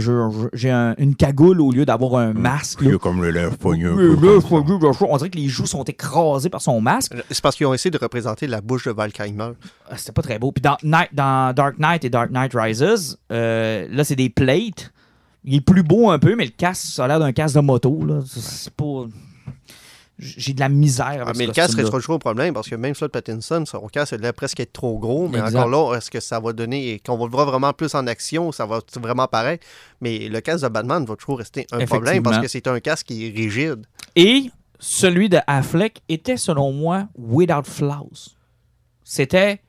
une cagoule au lieu d'avoir un masque. Comme le lèvre-poigneux. On dirait que les joues sont écrasées par son masque. C'est parce qu'ils ont essayé de représenter la bouche de Valkymer. Ah, c'était pas très beau. Puis dans Dark Knight et Dark Knight Rises, là, c'est des plates. Il est plus beau un peu, mais le casque, ça a l'air d'un casque de moto. C'est pas... J'ai de la misère. Mais le casque serait toujours un problème parce que même Slot Pattinson, son casque devait presque être trop gros. Mais encore là, est-ce que ça va donner. Qu'on va le voir vraiment plus en action, ça va vraiment paraître. Mais le casque de Batman va toujours rester un problème parce que c'est un casque qui est rigide. Et celui de Affleck était, selon moi, without flaws. C'était.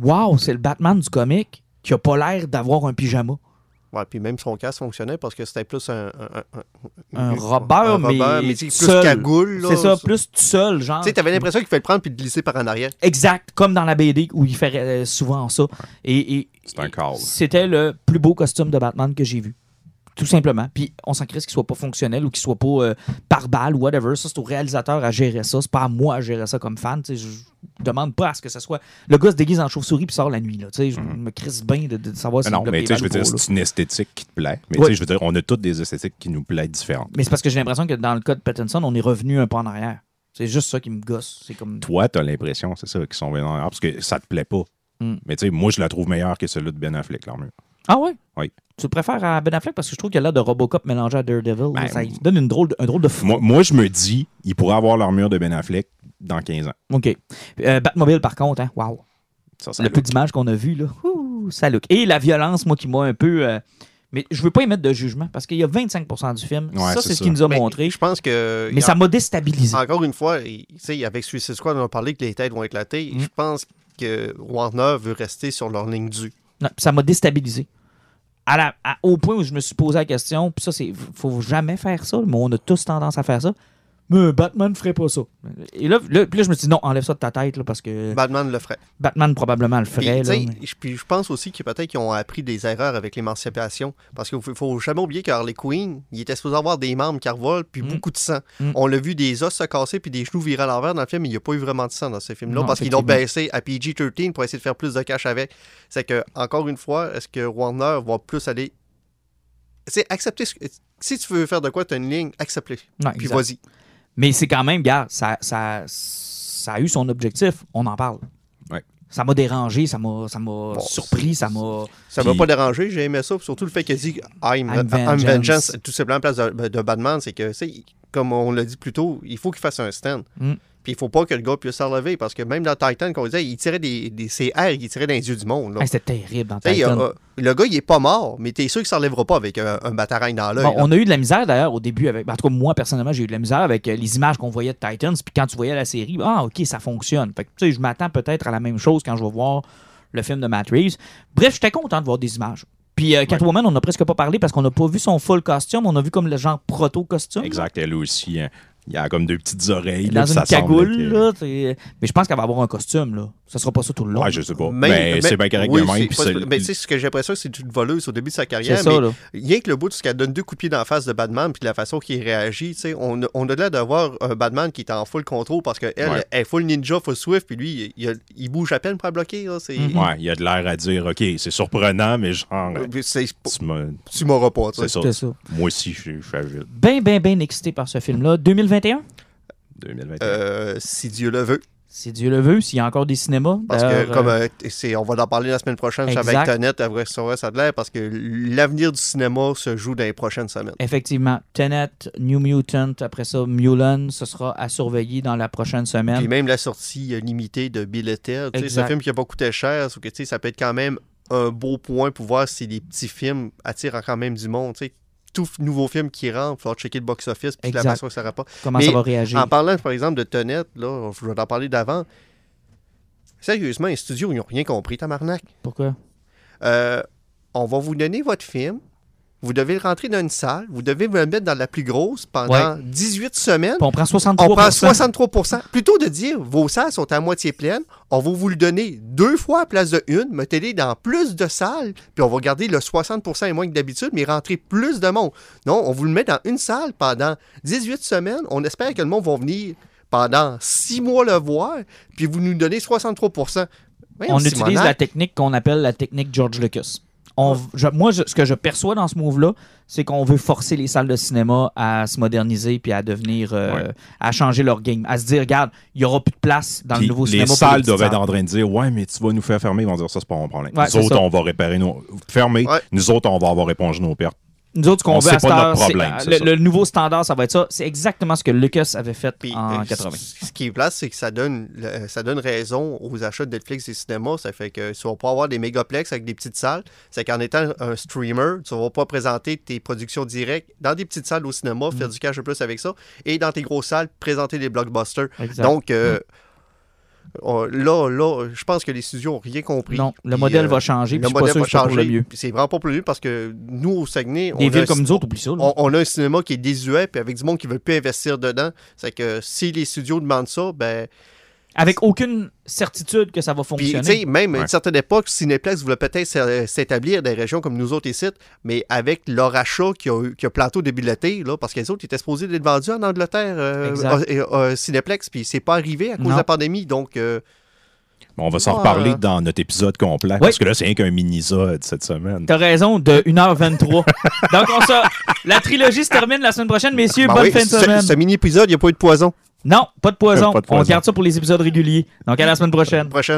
Waouh, c'est le Batman du comic qui n'a pas l'air d'avoir un pyjama. Ouais, puis même son casque fonctionnait parce que c'était plus un Robert, mais plus seul. Cagoule. C'est ça, plus tout seul, genre. Tu sais, t'avais l'impression qu'il fallait le prendre puis le glisser par en arrière. Exact, comme dans la BD où il fait souvent ça. Et c'était le plus beau costume de Batman que j'ai vu. Tout simplement. Puis on s'en crisse qu'il soit pas fonctionnel ou qu'il soit pas par balle ou whatever. Ça, c'est au réalisateur à gérer ça. C'est pas à moi à gérer ça comme fan. T'sais, je demande pas à ce que ça soit. Le gars se déguise en chauve-souris puis sort la nuit. Là. Je me crisse bien de savoir si c'est. Non, mais je veux dire, c'est une esthétique qui te plaît. Mais oui. Je veux dire, on a toutes des esthétiques qui nous plaisent différentes. Mais c'est parce que j'ai l'impression que dans le cas de Pattinson, on est revenu un pas en arrière. C'est juste ça qui me gosse. C'est comme... Toi, t'as l'impression, c'est ça, qu'ils sont venus en arrière parce que ça te plaît pas. Mais tu sais, moi, je la trouve meilleure que celui de Ben Affleck, clairement. Ah ouais? Oui. Tu le préfères à Ben Affleck parce que je trouve qu'il y a l'air de Robocop mélangé à Daredevil. Ben, ça donne un drôle de fou. Moi, je me dis, il pourrait avoir l'armure de Ben Affleck dans 15 ans. OK. Batmobile, par contre, hein? Wow. Ça le peu d'images qu'on a vu, là. Ouh, ça look. Et la violence, moi, qui m'a un peu... Mais je veux pas émettre de jugement parce qu'il y a 25% du film. Ouais, ça, c'est ce qu'il nous a montré. Je pense que... Mais ça m'a déstabilisé. Encore une fois, tu sais, avec Suicide Squad, on a parlé que les têtes vont éclater. Je pense que Warner veut rester sur leur ligne due. Non, ça m'a déstabilisé. Au point où je me suis posé la question, puis ça, c'est faut jamais faire ça, mais on a tous tendance à faire ça. Mais Batman ne ferait pas ça. Et là, je me suis dit, non, enlève ça de ta tête, là, parce que... Batman le ferait. Batman probablement le ferait. Puis je pense aussi que peut-être qu'ils ont appris des erreurs avec l'émancipation, parce qu'il ne faut jamais oublier que Harley Quinn, il était supposé avoir des membres qui revolent, puis beaucoup de sang. On l'a vu des os se casser, puis des genoux virer à l'envers dans le film, mais il n'y a pas eu vraiment de sang dans ce film-là, parce qu'ils l'ont baissé à PG-13 pour essayer de faire plus de cash avec. C'est que, encore une fois, est-ce que Warner va plus aller... C'est accepter... Si tu veux faire de quoi, tu as une ligne, accepte-le. Puis vas-y. Mais c'est quand même, regarde, ça a eu son objectif, on en parle. Ouais. Ça m'a dérangé, ça m'a surpris, ça m'a... Ça m'a pas dérangé, j'ai aimé ça, surtout le fait qu'il dit « I'm vengeance », tout simplement en place de Batman, c'est que, comme on l'a dit plus tôt, il faut qu'il fasse un stand. Puis il faut pas que le gars puisse se relever, parce que même dans Titan, qu'on disait, il tirait ses airs qu'il tirait dans les yeux du monde. Hey, c'était terrible dans Titan. Le gars, il est pas mort, mais t'es sûr qu'il ne s'enlèvera pas avec un batarang dans l'œil. Bon, on a eu de la misère d'ailleurs au début. En tout cas, moi, personnellement, j'ai eu de la misère avec les images qu'on voyait de Titans. Puis quand tu voyais la série, ah, OK, ça fonctionne. Fait que, tu sais, je m'attends peut-être à la même chose quand je vais voir le film de Matt Reeves. Bref, j'étais content de voir des images. Puis Catwoman, on n'a presque pas parlé parce qu'on n'a pas vu son full costume. On a vu comme le genre proto-costume. Exact, elle aussi. Hein. Il y a comme deux petites oreilles. Dans là, une ça cagoule, là. Mais je pense qu'elle va avoir un costume, là. Ça sera pas ça tout le long. Ouais, je sais pas. Mais c'est bien correct de même. Mais tu sais, ce que j'ai l'impression, c'est une voleuse au début de sa carrière. C'est ça, là. Rien que le bout de ce qu'elle donne deux coups de pied dans la face de Batman, puis de la façon qu'il réagit, tu sais, on a l'air d'avoir un Batman qui est en full contrôle parce qu'elle est full ninja, full swift, puis lui, il bouge à peine pour la bloquer. Là, ouais, il a de l'air à dire, OK, c'est surprenant, mais genre. Tu m'auras pas, tu sais. C'est ça. Moi aussi, je suis agile. Ben excité par ce film-là. 2021? Si Dieu le veut. Si Dieu le veut, s'il y a encore des cinémas. Parce que, comme on va en parler la semaine prochaine avec Tenet, après ça de l'air, parce que l'avenir du cinéma se joue dans les prochaines semaines. Effectivement. Tenet, New Mutant, après ça, Mulan, ce sera à surveiller dans la prochaine semaine. Puis même la sortie limitée de Bill et Ted. C'est un film qui n'a pas coûté cher, sauf que ça peut être quand même un beau point pour voir si les petits films attirent quand même du monde, tu sais. Tout nouveau film qui rentre, il faut checker le box-office, puis la façon que ça rapporte. Comment ça va réagir? En parlant, par exemple, de Tenet, là, je vais en parler d'avant. Sérieusement, les studios, ils n'ont rien compris, tabarnak. Pourquoi? On va vous donner votre film, vous devez le rentrer dans une salle, vous devez vous le mettre dans la plus grosse pendant 18 semaines. Puis on prend 63%. Plutôt de dire, vos salles sont à moitié pleines, on va vous le donner deux fois à place de une, mettez-les dans plus de salles, puis on va garder le 60% et moins que d'habitude, mais rentrer plus de monde. Non, on vous le met dans une salle pendant 18 semaines, on espère que le monde va venir pendant 6 mois le voir, puis vous nous donnez 63%. Oui, on utilise la technique qu'on appelle la technique George Lucas. Ce que je perçois dans ce move-là, c'est qu'on veut forcer les salles de cinéma à se moderniser puis à devenir, à changer leur game, à se dire, regarde, il n'y aura plus de place dans le nouveau cinéma. Les salles doivent être en train de dire, ouais, mais tu vas nous faire fermer. Ils vont dire, ça, c'est pas mon problème. Ouais, nous autres, on va réparer nos. Fermer. Ouais. Nous autres, on va avoir épongé nos pertes. Nous autres, ce qu'on veut à Star, le nouveau standard, ça va être ça. C'est exactement ce que Lucas avait fait en 80. Ce qui est place, c'est que ça donne raison aux achats de Netflix et cinéma. Ça fait que tu vas pas avoir des mégaplex avec des petites salles. C'est qu'en étant un streamer, tu vas pas présenter tes productions directes dans des petites salles au cinéma, faire du cash de plus avec ça. Et dans tes grosses salles, présenter des blockbusters. Exact. Donc, Là, je pense que les studios n'ont rien compris. Non, le modèle va changer. Le modèle va changer. C'est vraiment pas pour le mieux parce que nous, au Saguenay, on a un cinéma qui est désuet puis avec du monde qui ne veut plus investir dedans. C'est que si les studios demandent ça, ben Avec aucune certitude que ça va fonctionner. Puis, tu sais, même à une certaine époque, Cinéplex voulait peut-être s'établir dans des régions comme nous autres ici, mais avec leur achat qui a planté au début de l'été, là, parce que les autres étaient supposés d'être vendus en Angleterre, Cinéplex, puis c'est pas arrivé à cause de la pandémie, donc... Bon, on va s'en reparler dans notre épisode complet, parce que là, c'est rien qu'un mini-sode cette semaine. T'as raison, de 1h23. Donc, la trilogie se termine la semaine prochaine, messieurs, bonne fin de semaine. Ce mini-épisode, il n'y a pas eu de poison. Non, pas de poison. On garde ça pour les épisodes réguliers. Donc, à la semaine prochaine.